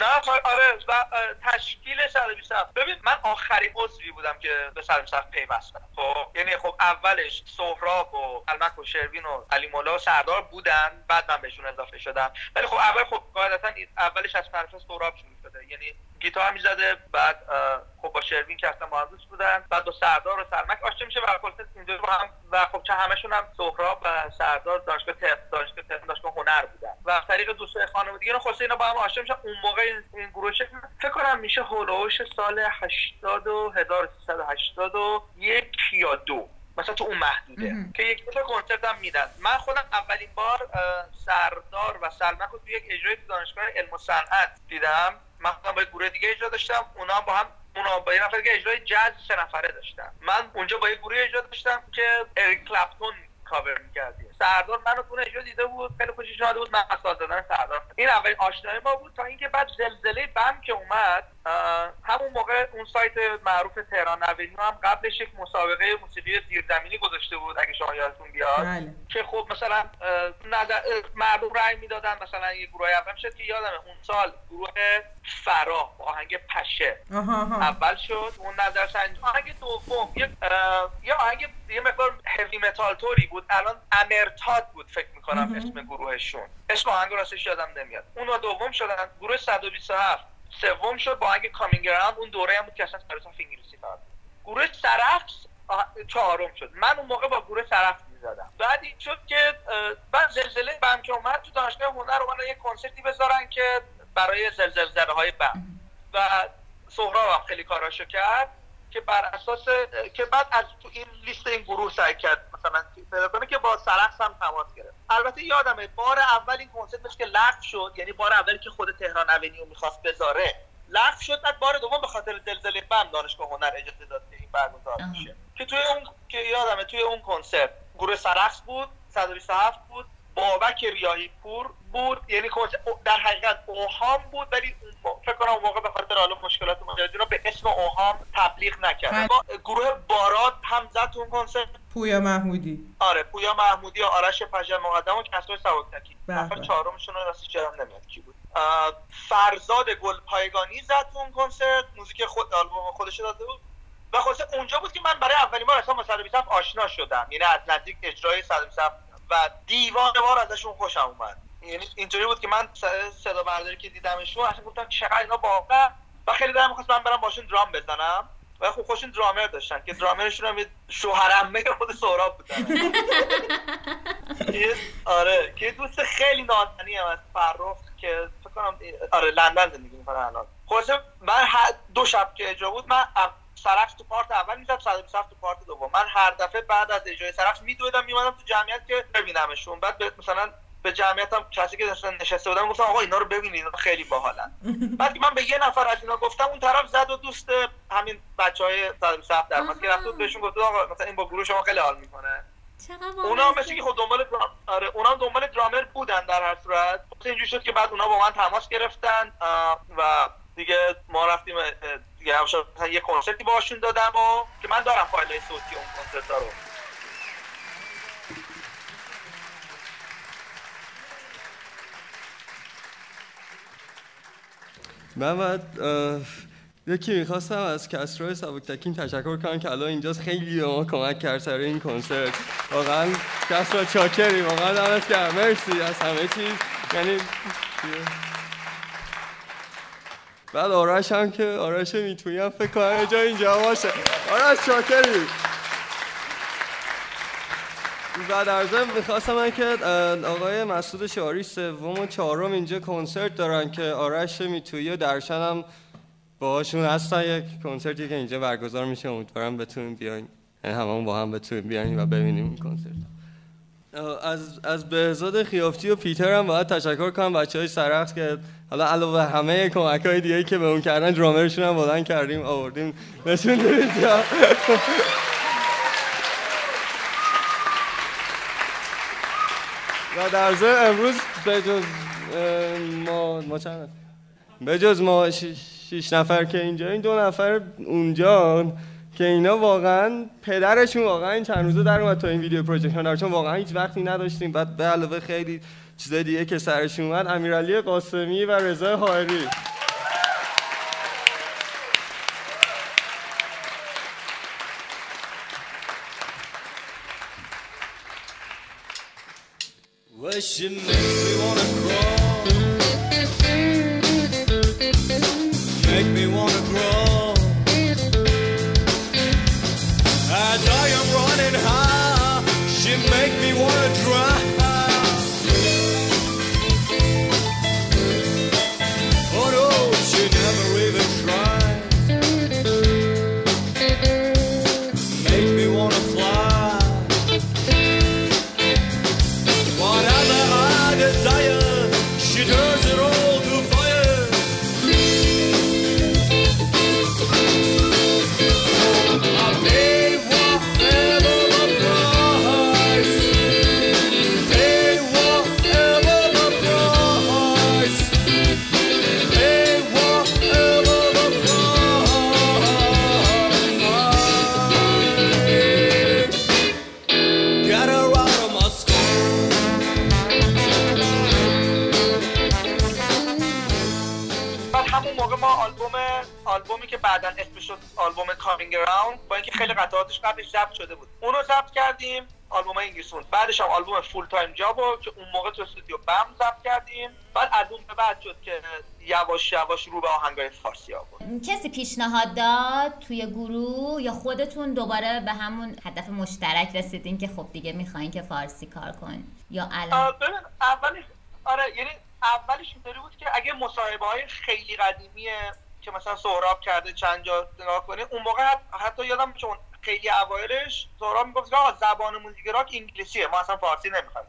آره و تشکیل 127. ببین من آخرین عضوی بودم که به 127 پیوستم، خب یعنی خب اولش سهراب و علمک و شروین و علی مولا و سردار بودن، بعد من بهشون اضافه شدم. ولی خب اول خب قاعدتا اولش از طرف سهراب شروع شده، یعنی گیتار میزده، بعد خب با شروین که اصلا مهندس بودن، بعد با سردار و سرمک آشته میشه و کلا اینجوری هم و خب چه همشون هم سهراب و سردار دانشگاه هنر بودن و طریق دوستای خانواده دیگه خلاص اینا با هم آشنا میشن. اون موقع این گروه فکر کنم میشه هولوش سال 1381 یا 2 مثلا تو اون محدوده که یک دفعه کنسرت هم میدن. من خودم اولین بار سردار و سلمک رو توی یک اجرای تو دانشگاه علم و صنعت دیدم. من خودم با گروه دیگه اجرا داشتم، اونا با هم یه نفر که اجرای جاز 3 نفره داشتم، من اونجا با یه گروه اجرا داشتم که اریک کلاپتون کاور می‌کردی. سردار منو تو اجرا دیده بود، خیلی خوشش اومده بود، من ساز دادن سردار. این اولین آشنایی ما بود تا اینکه بعد زلزله بم که اومد، همون موقع اون سایت معروف تهران نوینو هم قبلش یک مسابقه موسیقی زیرزمینی گذاشته بود اگه شما یادتون بیاد که خب مثلا مردم رأی میدادن، مثلا یه گروه اول شد که یادمه اون سال گروه فرا با آهنگ پشه اول شد، اون نظرسنجی آهنگ دوم یه آهنگ یه مقدار هوی متال توری بود، الان امرتاد بود فکر می‌کنم اسم گروهشون، اسم آهنگ راستش یادم نمیاد. اونا دوم شدن، گروه 127 سوم شد با آهنگ کامینگ اراوند، اون دوره هم بود که اصلا سراسر انگلیسی بود. گروه سرخس چهارم شد، من اون موقع با گروه سرخس می‌زدم. بعد این شد که بعد زلزله بم که اومد تو دانشگاه هنر اومدن یه کنسرتی بذارن که برای زلزله‌های بم و سهراب هم خیلی کاراشو کرد که بر اساس که بعد از تو این لیست این گروه سعی کرد مثلا پیدا کنه که با سرخس هم تماس گرفت. البته یادمه بار اول این کنسرتش که لغو شد، یعنی بار اولی که خود تهران اونیو می‌خواست بذاره لغو شد، بعد بار دوم به خاطر زلزله بم دانشگاه هنر اجازه داد که این برگزار بشه. که توی اون که یادمه توی اون کنسرت گروه سرخس بود، 127 بود، بابک ریاحی پور بود، یعنی در حقیقت اوهام بود، ولی فکر کنم اون موقع به خاطر حالا مشکلات مجازی رو به اسم اوهام تبلیغ نکرد. ما گروه باراد هم زد اون کنسرت، پویا محمودی، آره پویا محمودی و آرش پژم مقدم و کسری سواتکی، نفر چهارمشون رو راستش یادم نمیاد کی بود. فرزاد گلپایگانی زد اون کنسرت، موزیک خود آلبوم خودش داده بود و خلاصه اونجا بود که من برای اولین بار اصلا با 127 آشنا شدم، یعنی از نزدیک اجرای 127 و دیوانه‌وار ازشون خوشم اومد. یعنی اینطوری بود که من صدا برداری که دیدمشون اصلا گفتم چقدر اینا باحالن و خیلی دلم می‌خواست من برم باشون درام بزنم و خب خوشون درامر داشتن که درامرشون هم یه شوهرعمه خود سهراب بودن. آره که دوست خیلی نازنینم از فرخ که فکر کنم آره لندن زندگی می‌کنه الان. خلاصه من دو شب که اجرا بود من سرخس تو پارت اول میزد، 127 تو پارت دوم. من هر دفعه بعد از اجرای سرخس میدویدم میومدم تو جمعیت که ببینمشون، بعد مثلا به جمعیتم کسی که نشسته بودم گفتم آقا اینا رو ببینید خیلی باحالن. بعد که من به یه نفر از اینا گفتم اون طرف زد و دوست همین بچهای 127 در ماست که رفت بود بهشون گفت آقا مثلا این با گروه شما خیلی حال میکنه. اونا مثل که خود دنبال آره اونا هم دنبال درامر بودن در هر صورت. اینجوری شد که بعد اونا با من تماس گرفتن و دیگه ما رفتیم دیگه همشون مثلا یه کنسرتی باهاشون دادم و که من دارم فایلای صوتی اون کنسرتا رو. من یکی میخواستم از کسری سواتکی تشکر کنم که الان اینجاست، خیلی به ما کمک کرد سر این کنسرت. واقعا کسری شاکری، واقعا دمت گرم، مرسی از همه چیز. یعنی بعد آرش هم که آرش میتونیم فکر کنم جا اینجا باشه، آرش شاکری. و در ضمن می‌خواستم من که آقای مسعود شعاری سوم و چهارم اینجا کنسرت دارن که آرش میتونیم درشن هم باهاشون هستن، یک کنسرتی که اینجا برگزار میشه، امیدوارم بتونیم بیاین، هممون با هم بتونیم بیاین و ببینیم این کنسرت. از بهزاد خیافتی و پیتر هم باید تشکر کنم، بچه‌های سرخس که حالا علاوه همه کمک‌های دیگه‌ای که بهمون کردن درامرشون هم بلند کردیم آوردیم نشون دادیم. و در ضمن امروز بجز ما 6 نفر که اینجا، این 2 نفر اونجا که اینا واقعا پدرشون واقعا این چند روزه در اومد تا این ویدیو پروژکشن داره، چون واقعا هیچ وقتی نداشتیم. بعد به علاوه خیلی چیزای دیگه که سرشون اومد، امیرعلی قاسمی و رضا حائری. یواش رو به آهنگای فارسی آورد. کسی پیشنهاد داد توی گروه یا خودتون دوباره به همون هدف مشترک رسیدین که خب دیگه میخواین که فارسی کار کن یا الان؟ ببین اولی آره یعنی اولیش اینطوری بود که اگه مصاحبه‌های خیلی قدیمیه که مثلا سهراب کرده چند جا نگاه کنه، اون موقع حتی یادم چون خیلی اوایلش سهراب میگفت آقا زبان موزیک راک انگلیسیه، ما اصلا فارسی نمیخوایم.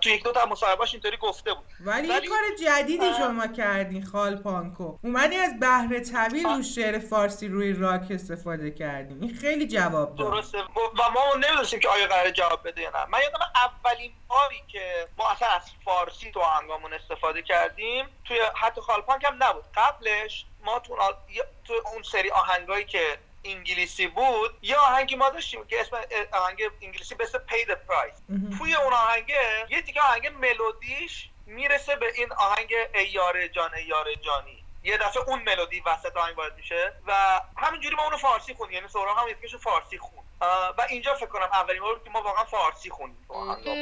تو یک دو تا مصاحبهاش اینطوری گفته بود. ولی کار جدیدی شما کردین خالپانکو، اومدی از بحر طویل رو شعر فارسی روی راک استفاده کردین، این خیلی جواب داد. درسته و ما نمی‌دونستیم که آیا قراره جواب بده یا نه. من یادم اولین باری که ما اصلا از فارسی تو آهنگامون استفاده کردیم توی حتی خالپانک هم نبود، قبلش ما تو اون سری آهنگایی که انگلیسی بود یا آهنگی ما داشتیم که اسم آهنگ انگلیسی بس پی د پرایس، توی اون آهنگه یه دیگه آهنگ ملودیش میرسه به این آهنگ ای یار جان ای یار جانی، یه دفعه اون ملودی وسط آهنگ وارد میشه و همینجوری ما اونو فارسی خوندیم، یعنی سهراب هم یکیشو فارسی خوند و اینجا فکر کنم اولین بار بود که ما واقعا فارسی خوندیم آهنگا.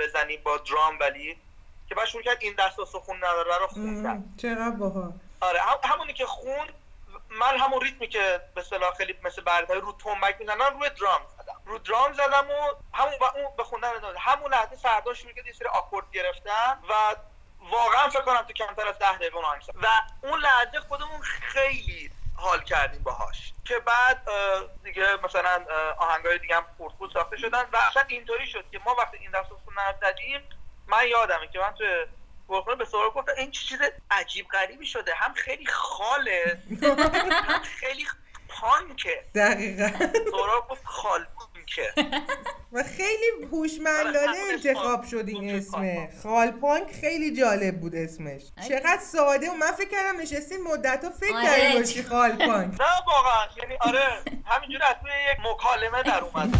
بزنی با درام ولی که بعد شروع کرد این دست و سخون نداره رو خوندن. چقدر باحال. آره همونی که خوند من همون ریتمی که به اصطلاح خیلی مثل بردهای رو تنبک میزنن روی درام زدم، رو درام زدم و همون و اون به خوندن ادامه دادم. همون لحظه سردار شروع کرد یه سری آکورد گرفتن و واقعا فکر کنم تو کمتر از 10 دقیقه آهنگ و اون لحظه خودمون خیلی حال کردیم باهاش که بعد دیگه مثلا آهنگای دیگه هم پورتفول ساخته شدن و اصلا اینطوری شد که ما وقتی این دسترسون نزدیم من یادمه که من تو ورکشاپ به سهراب گفتم این چیز عجیب غریبی شده، هم خیلی خاله هم خیلی پانکه. دقیقاً سهراب گفت خالپانکه و خیلی هوشمندانه انتخاب شد این اسم خالپانک، خیلی جالب بود اسمش، چقدر ساده و من فکر کردم نشستیم مدت ها فکر کردیم باشی خالپانک. نه واقعا یعنی آره همینجور از توی یک مکالمه در اومد.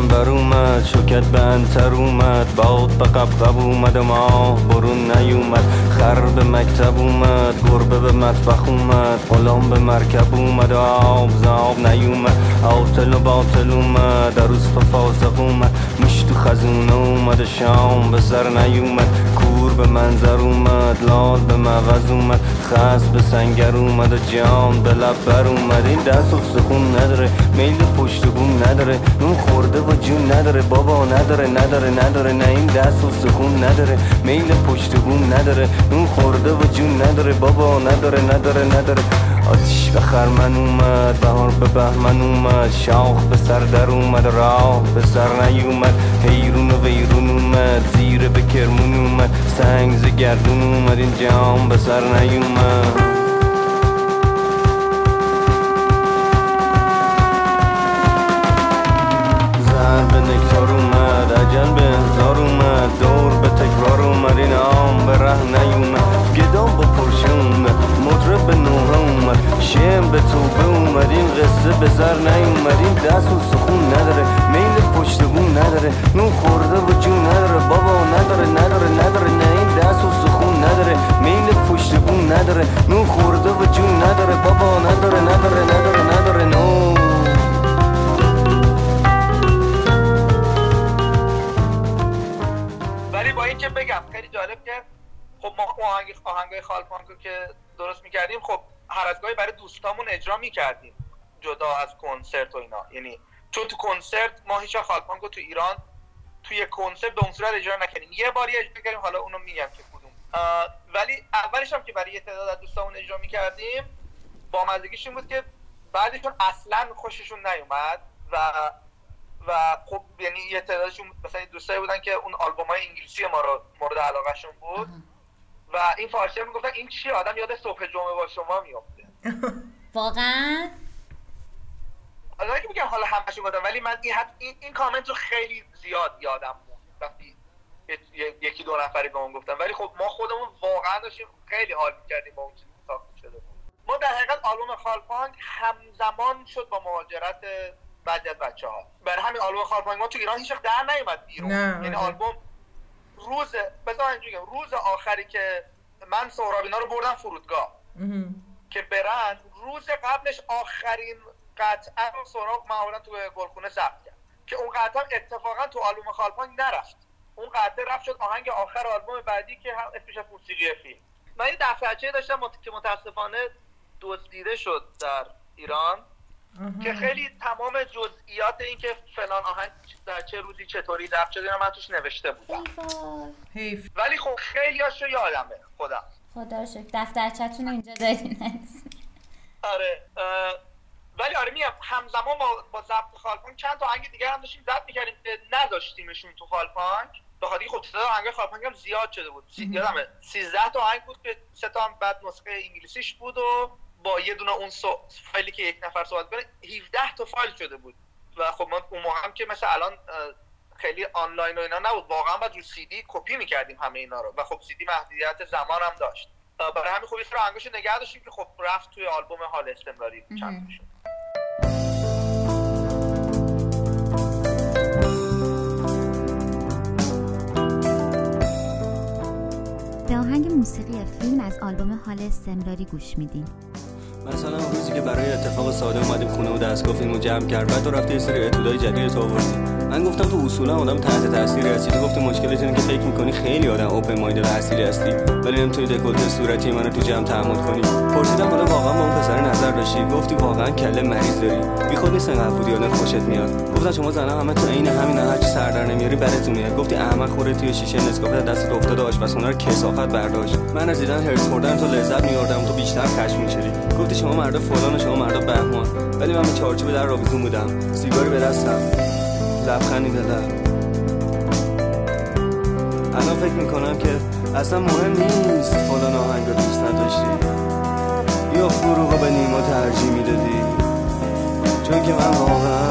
بر اومد شکت بندتر اومد، باد به قبقب اومد، ماه برون نیومد، خر به مکتب اومد، گربه به مطبخ اومد، غلام به مرکب اومد، آب زاب نیومد، آتل و باطل اومد، عروس به فاسق اومد، میش تو خزونه اومد، شام به سر نیومد، کور به منظر اومد، لال به مغز اومد، خس به سنگر اومد، جام به لب بر اومد. این دست استخون نداره، میل پشت بوم نداره، نون خورده و جون نداره، بابا نداره نداره نداره، نه این دست و سخون نداره، میل پشت بوم نداره، اون خورده و جون نداره، بابا نداره نداره نداره. آتش به خرمن اومد، بهار به بهمن اومد، شاخ به سر در اومد، راه به سر نیومد، حیرون و ویرون اومد، زیره به کرمون اومد، سنگ ز گردون اومد، این جام به سر نیومد. به نکتار اومد، عجل به انتظار اومد، دور به تکرار اومد، این آم به ره نیومد، اینکه بگم خیلی جالب که خب ما آهنگای خالپانک رو که درست می‌کردیم، خب هر از گاهی برای دوستامون اجرا می‌کردیم جدا از کنسرت و اینا، یعنی چون تو کنسرت ما هیچ خالپانک رو تو ایران توی کنسرت به اون صورت اجرا نکردیم، یه باری اجرا کردیم، حالا اونو میگم که کدوم، ولی اولش هم که برای یه تعداد از دوستامون اجرا می‌کردیم با مزگیش این بود که بعدشون اصلا خوششون نیومد و خب یعنی یه تعدادشون مثلا دوستایی بودن که اون آلبوم‌های انگلیسی ما رو مورد علاقه‌شون بود و این فارسی میگفتن این چی، آدم یاد صبح جمعه با شما میافته واقعا. حالا که میگم حالا همشون گفتن، ولی من این کامنت رو خیلی زیاد یادم بود وقتی یکی دو نفری به من گفتن، ولی خب ما خودمون واقعا داشتیم خیلی حال می‌کردیم با اون چیزی که ساخته شده بود. ما در حقیقت آلبوم خالپانک همزمان شد با مهاجرت بعضی از بچه‌ها، برای همین آلبوم خالپانک ما تو ایران هیچ وقت در نیومد بیرون. یعنی آلبوم روز آخری که من سهرابینا رو بردم فرودگاه که برن، روز قبلش آخرین قطعه رو سهراب معمولا تو گلخونه ضبط کرد که اون قطعه اتفاقا تو آلبوم خالپانک نرفت، اون قطعه رفت شد آهنگ آخر آلبوم بعدی که اسمش موسیقی فیلم. من یه دفترچه داشتم که متاسفانه دزدیده شد در ایران که خیلی تمام جزئیات این که فلان آهنگ در چه روزی چطوری ضبط شده من توش نوشته بودم. حیف. ولی خب خیلی هاشو یادمه. خدا شکر دفترچه‌تون اینجا دارین. آره ولی آره میگم همزمان با ضبط خالپانک چند تا آهنگ دیگه هم داشتیم ضبط می‌کردیم که نذاشتیمشون تو خالپانک، بخاطر اینکه خب تعداد آهنگ‌های خالپانک هم زیاد شده بود. یادمه 13 تا آهنگ بود که 3 تا هم بعد نسخه انگلیسیش بود و با یه دونه اون فایلی که یک نفر صحبت کنه 17 تا فایل شده بود و خب ما اون موقع هم که مثلا الان خیلی آنلاین و اینا نبود، واقعا باید رو سی دی کپی می‌کردیم همه اینا رو و خب سی دی محدودیت زمان هم داشت، برای همین خب یه سر آهنگش نگه داشتیم که خب رفت توی آلبوم حال استمراری چند تا شد. به آهنگ موسیقی فیلم از آلبوم حال استمراری گوش میدیم. مثلا اون روزی که برای اتفاق ساده اومدیم خونه و دستگاه فیلمو جمع کرد و تو رفته یه سری اتودای جدید تو آوردی. من گفتم تو اصولا آدم تحت تاثیر هستی، تو گفتی مشکلش اینه که فکر می‌کنی خیلی آدم اوپن مایند اصیل هستی ولی نمی‌تونی دکولته صورتی منو تو جمع تعامل کنی. پرسیدم حالا واقعا با اون پسر نظر داشتی؟ گفتی واقعا کله مریض داری، بیخود نیست انقدر بودی آدم خوشت میاد. گفتم شما زنا همه تو عین همین هر چی سر در نمیاری براتون میاد. گفتی احمق خوره توی شیشه نسکافه دستت افتاده آشپزخونه رو کثافت برداشت. من از دیدن هرس خوردن تو لذت می‌بردم، تو بیشتر خشم می‌شدی. گفتی شما مرد فلان و شما مرد بهمان، ولی من به چارچوب در رابطون بودم، سیگاری به دستم، لبخندی به لب. الان فکر میکنم که اصلا مهم نیست فلان آهنگ رو دوست نداشتی یا فروغو به نیما ترجیح میدادی، چون که من واقعا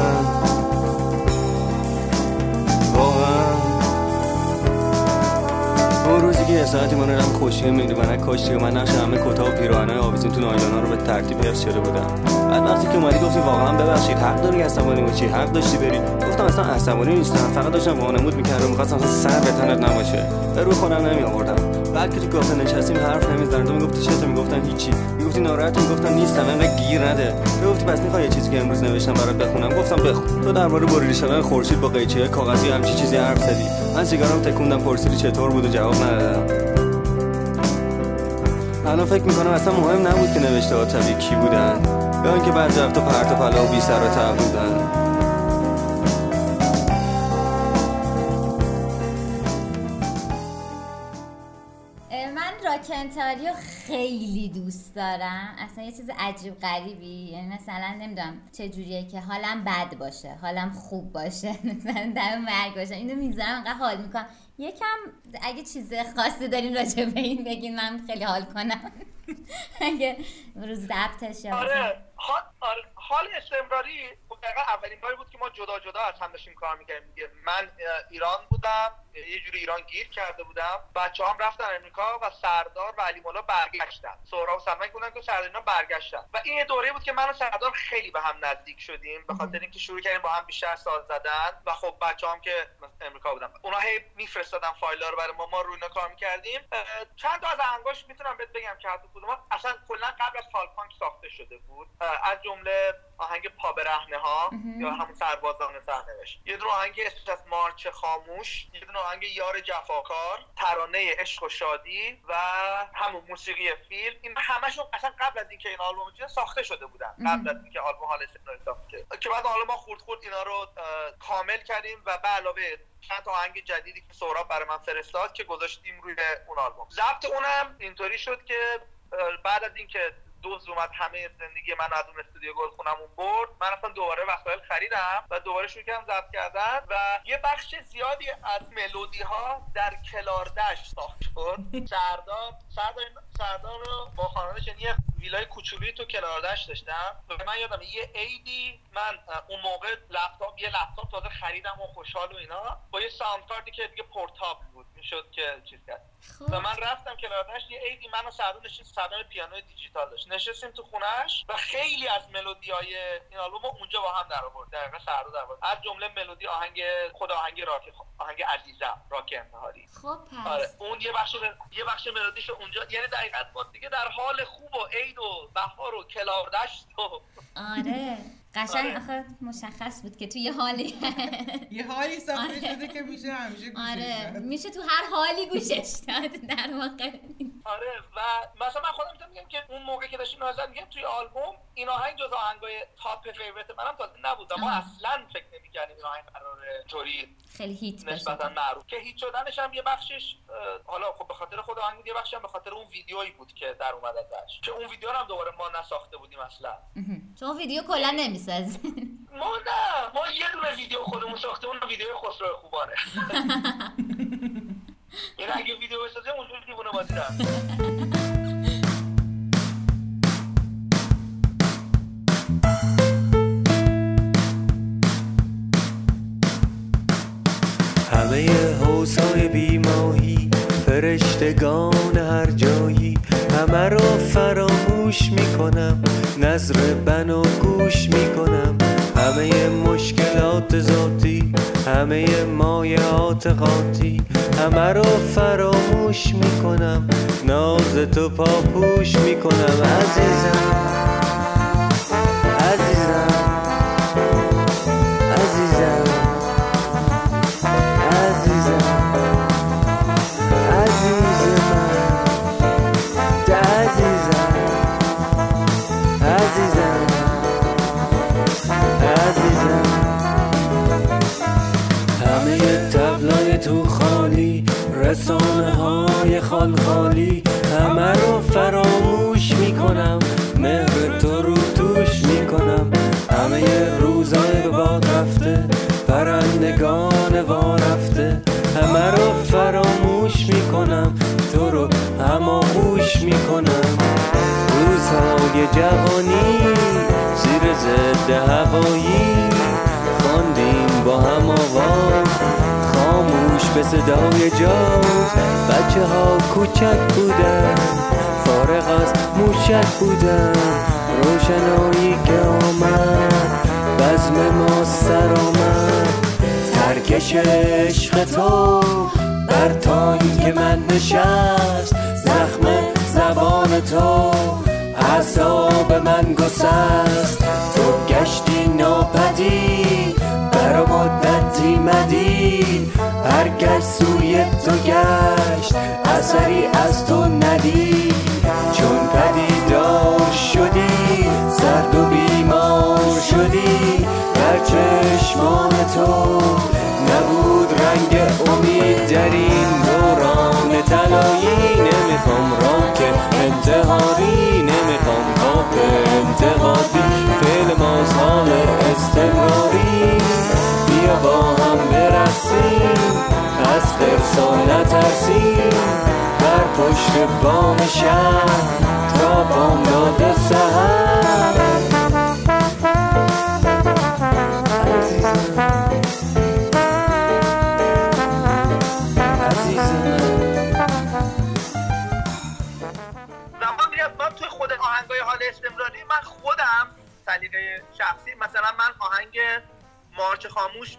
اون روزی که یه ساعتی من رو خوشیه میدونم کاشتی و من نقش همه کتا و پیراهن‌های آویزون تو نایلون‌ها رو به ترتیب حفظ شده بودم. بعد وقتی که اومدی گفتی واقعا ببخشید حق داری عصبانی باشی، حق داشتی بری. گفتم اصلا عصبانی نیستم، فقط داشتم وانمود میکردم می‌خواستم سر به تنت نباشه، به روی خودم نمیآوردم. بعد که تو کافه نشستیم حرف نمی‌زدیم، میگفتی چطور؟ میگفتم هیچی. میگفتی ناراحتی؟ میگفتم نیستم، انقدر گیر نده. گفتی پس می‌خوای یه چیزی که امروز نوشتم برات بخونم؟ گفتم بخون. تو درباره بریده شدن خورشید با قیچی‌های کاغذی همچین چیزی حرف زدی. من سیگارم تکوندم، پرسیدی چطور بود و جواب ندادم. الان فکر می‌کنم اصلا مهم نبود که نوشته‌ها طبیعی کی بودن، یا اینکه بعد رفت و پرت و پلا و بی سر و ته بودن. من راکنتاری رو خیلی دوست دارم، اصلا یه چیز عجیب غریبی، یعنی مثلا نمیدونم چجوریه که حالم بد باشه، حالم خوب باشه، مثلا دم مرگ باشه، اینو میذارم انقدر حال میکنم. یکم اگه چیز خاصی دارین راجع به این بگین من خیلی حال کنم اگه روز ضبطش. آره حال استمراری واقعا اولین باری بود که ما جدا جدا از هم داشتیم کار می‌کردیم. من ایران بودم، یه جوری ایران گیر کرده بودم، بچه‌هام رفتن امریکا و سردار و علی مولا برگشتن، سهراب و سلمان گفتن که سردار اینا برگشتن و این دوره بود که من و سردار خیلی به هم نزدیک شدیم به خاطر اینکه شروع کردیم با هم بیشتر ساز زدن و خب بچه‌هام که امریکا بودن اونا هی می‌فرستادن فایل‌ها رو برای ما رو اینا کار می‌کردیم. چند تا از آهنگاش میتونم بهت بگم که اصلا کلا قبل از خالپانک ساخته شده بود، از جمله آهنگ پا برهنه ها یا همون سربازان صحنه داشت. یه دونه آهنگ اسمش از مارچ خاموش، یه دونه آهنگ یار جفاکار، ترانه عشق و شادی و همون موسیقی فیلم. این همشون اصلا قبل از اینکه این آلبوم چیزا ساخته شده بودن، قبل از اینکه آلبوم حالش نوشته بشه، که بعد حالا ما خورد اینا رو کامل کردیم و به علاوه چند تا آهنگ جدیدی که سهراب برای من فرستاد که گذاشتیم روی اون آلبوم. ضبط اونم اینطوری شد که بعد از اینکه دوز اومد همه زندگی من از اون استودیو گلخونم اون برد، من اصلا دوباره وسایل خریدم و دوباره شروع کردم ضبط کردن و یه بخش زیادی از ملودی ها در کلاردشت ساخت شد. سردار رو با خانواده‌اش یه ویلای کوچولویی تو کلاردشت داشتم و من یادم یه عیدی من اون موقع یه لپتاپ تازه خریدم و خوشحال و اینا با یه ساوند کارتی که دیگه پورتابل بود میشد که چیز کرد و من رفتم کلاردشت. یه عیدی من و سردار نشستیم، سردار پیانو دیجیتال داشت، نشستیم تو خونه‌اش و خیلی از ملودی‌های این آلبوم اونجا با هم در آورد، دقیقاً سردار در آورد، از جمله ملودی آهنگ راکی، آهنگ عزیزم راکی نهاری. خب آره اون یه بخش ملودیش اونجا، یعنی دقیقاً ما دیگه در حال خوب و عید و بهار و کلاردشت و آره قشنگ آخه مشخص بود که تو یه حالی ساخته شده که میشه همیشه گوشش داد. آره میشه تو هر حالی گوشش داد در واقع. آره و مثلا من خودم میگم که اون موقع که داشتیم نازل میگم توی آلبوم این آهنگ جز آهنگای تاپ فیوریت منم تازه نبود، ما اصلا فکر نمی‌کردیم این آهنگ قراره جوری خیلی هیت بشه نسبتاً معروف که هیت شدنش هم یه بخشش حالا خب به خاطر خود آهنگ، یه بخشش هم به خاطر اون ویدیویی بود که در اومد ازش، که اون ویدیو رو هم دوباره ما نساخته بودیم اصلا، چون ویدیو کلا ما یه دونه ویدیو خودمون ساخته، اون ویدیو خسرو خوبانه. یعنی اگه ویدیو بسازیم اون جوری دیوونه بازی نمی‌کنه. همه حوض‌های بی‌ماهی فرشتگان هر جایی، همه رو فراموش میکنم، نظر بنو گوش میکنم، همه مشکلات ذاتی، همه مایعات قاطی، همه رو فراموش میکنم، ناز تو پاپوش میکنم. رسانه های خالخالی همه رو فراموش میکنم، مهر تو رو توش میکنم، همه روزای به باد رفته، پرندگان وارفته، همه رو فراموش میکنم، تو رو هماغوش میکنم. روزهای جوانی زیر ضد هوایی خواندیم با هم آواز خاموش به صدای جاز، بچه ها کوچک بودن، فارغ از موشک بودن، روشنایی که آمد بزم ما سر آمد، ترکش عشق تو بر تا این که من نشست، زخم زبان تو عذاب من گسست، تو گشتی ناپدید برا مدتی مدید، هرگز سوی تو گشت اثری از تو ندید، چون پدیدار شدی زرد و بیمار شدی، در چشمان تو نبود رنگ امید، در این دوران طلایی نمیخوام راک انتحاری، نمیخوام قاب انتقادی، فعل ماز حال استمراری، بیا با هم برسیم از خرسان نترسیم، بر پشت بام شهر تا بامداد سحر. توی خود آهنگای حال استمراری من خودم سلیقه شخصی، مثلا من آهنگ مارچ خاموش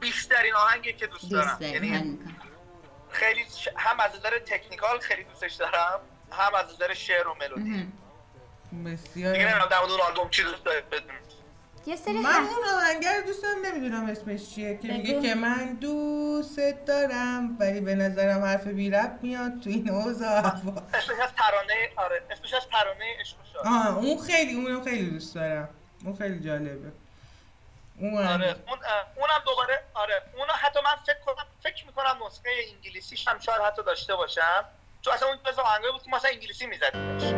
بیشترین آهنگی که دوست دارم، یعنی خیلی هم از نظر تکنیکال خیلی دوستش دارم، هم از نظر شعر و ملودی. دیگه نمیدونم در مورد اون آلبوم چی دوست دارید بدونید. یه سری من اون آهنگر دوستم نمیدونم اسمش چیه که میگه که من دوست دارم ولی به نظرم حرف بی ربط میاد تو این اوضاع. اسمش از ترانه، آره اسمش از ترانه عشق شاد. آها اون خیلی، اونم خیلی دوست دارم. اون خیلی جالبه. آره اونم دوباره، آره اونم حتی من فکر میکنم نسخه انگلیسیش هم شاید حتی داشته باشم. تو اصلا اون بزا آهنگای بود که ما اصلا انگلیسی میزدیمش.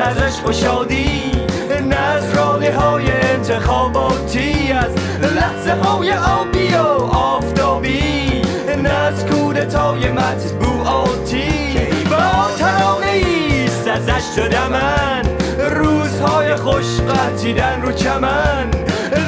ازش با شادی نظرانه های انتخاباتی، از لحظه های آبی و آفتابی، نزکودتای مطبوعاتی، با ترانه ایست ازش شده من روزهای خوش قطیدن رو چمن،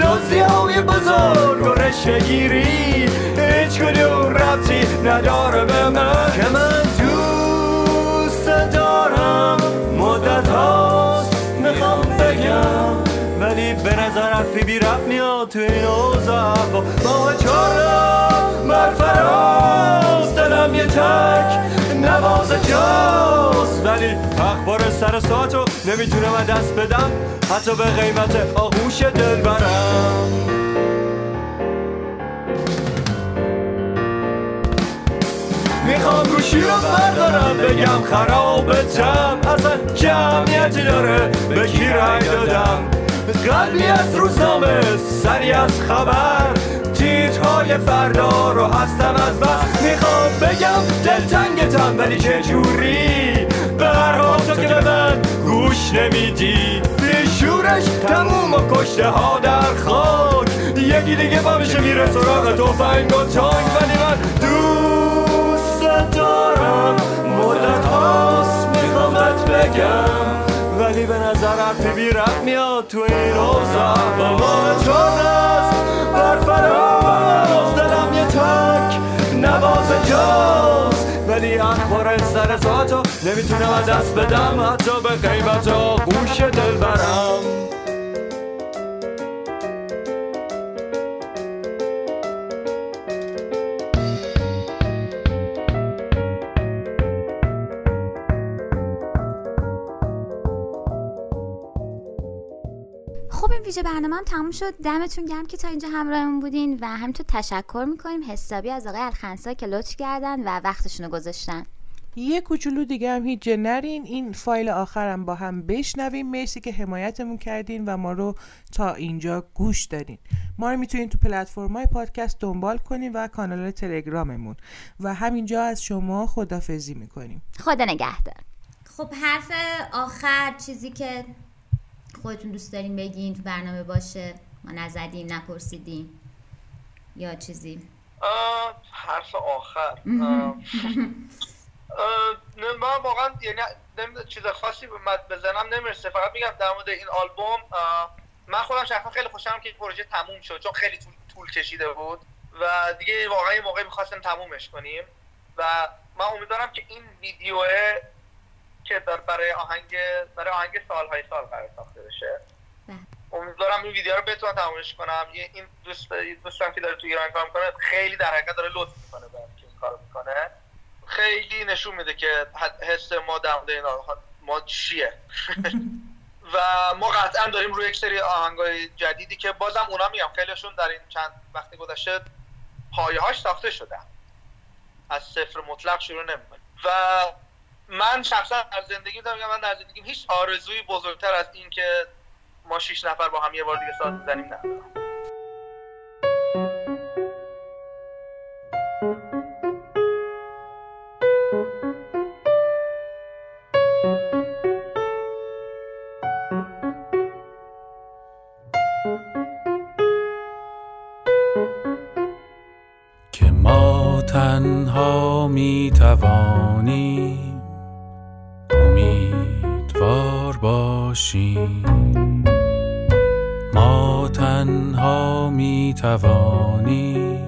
رازی های بزرگ و رشوه گیری هیچ کدوم ربطی نداره به من، که من دوست دارم مدت هاست میخوام بگم ولی به نظر حرفی بی ربط میاد تو این اوضاع، ماه چهارم برفراز دلم یه تک نواز جاست ولی اخبار سر ساعتو نمیتونم از دست بدم حتی به قیمت آغوش دلبرم. میخوام گوشی رو بردارم بگم خرابتم، اصلا چه اهمیتی داره به کی رای دادم، قلبی از روزنامه سری از خبر، تیترهای فردا رو هستم از بس، میخوام بگم دلتنگتم ولی چجوری به هر حال تو که به من گوش نمیدی، بیشورش تموم و کشته ها در خاک، یکی دیگه با میشه میره سراغ تفنگ و تانگ، ولی من دارم مدت هاست میخوام بهت بگم ولی به نظر حرفی بی ربط میاد تو این روزا، با ما چون است برفراز دلم یه تک نواز جاست ولی اخبار سر ساعتو نمیتونم از دست بدم حتی به غیبت آغوش دلبرم. ویژه برنامه هم تموم شد. دمتون گرم که تا اینجا همراهمون بودین و همینطور تشکر میکنیم حسابی از آقای الخنسا که لطف کردن و وقتشون رو گذاشتن. یه کوچولو دیگه هم هیچ نرین، این فایل آخرم با هم بشنویم. مرسی که حمایتمون کردین و ما رو تا اینجا گوش دادین. ما رو میتونین تو پلتفرم‌های پادکست دنبال کنین و کانال تلگراممون و همینجا از شما خدافظی میکنیم. خدا نگهدار. خب حرف آخر، چیزی که خودتون دوست دارین بگین تو برنامه باشه ما نزدیم نپرسیدیم یا چیزی. حرف آخر من واقعا یعنی چیز خاصی بزنم نمیرسه، فقط میگم در مورد این آلبوم من خودم شخصا خیلی خوشحالم که این پروژه تموم شد چون خیلی طول کشیده بود و دیگه واقعا یه موقعی می‌خواستیم تمومش کنیم و من امیدوارم که این ویدیو که برای آهنگ سالهای سال قرار ساخته بشه. امیدوارم این ویدیو رو بتونم تمومش کنم. این دوستم که داره تو ایران کار میکنه خیلی در حقیقت داره لطف میکنه به اینکه این کارو میکنه. خیلی نشون میده که حس ما در مورد این ما چیه. و ما قطعا داریم روی یک سری آهنگای جدیدی که بازم اونا میام خیلیشون در این چند وقت گذشته پایه‌هاش ساخته شده. از صفر مطلق شروع نمی‌کنیم. و من شخصا در زندگیم میگم من در زندگیم هیچ آرزویی بزرگتر از این که ما 6 نفر با هم یه بار دیگه ساز بزنیم ندارم. که ما تنها میتوانیم امیدوار باشیم، ما تنها میتوانیم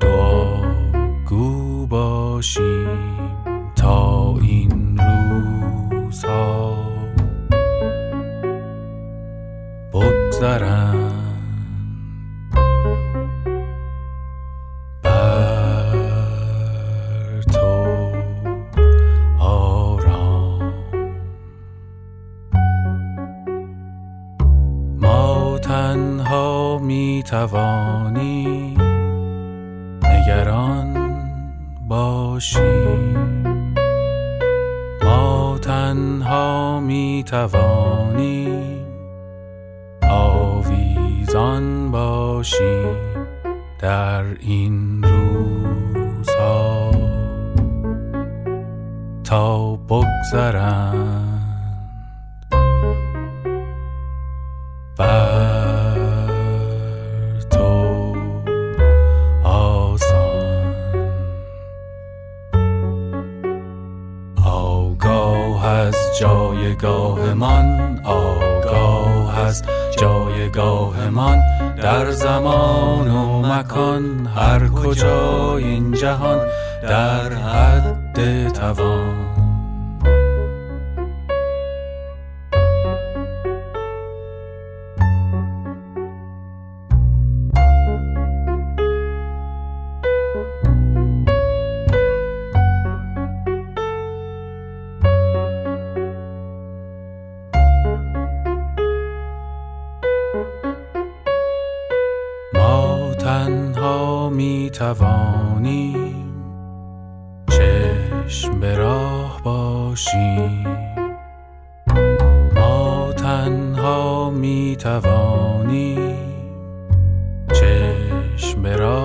دعاگو باشیم، تا این روزها بگذرند. جوانی نگران باشی، ما تنها می توانیم آویزان باشی در این روزها تا بگذرند بر تو آسان. آگاه از جایگاه من، آگاه از جایگاه من در زمان و مکان، هر کجا این جهان در حد توان. توانیم چشم به راه باشیم، ما تنها می توانیم چشم به راه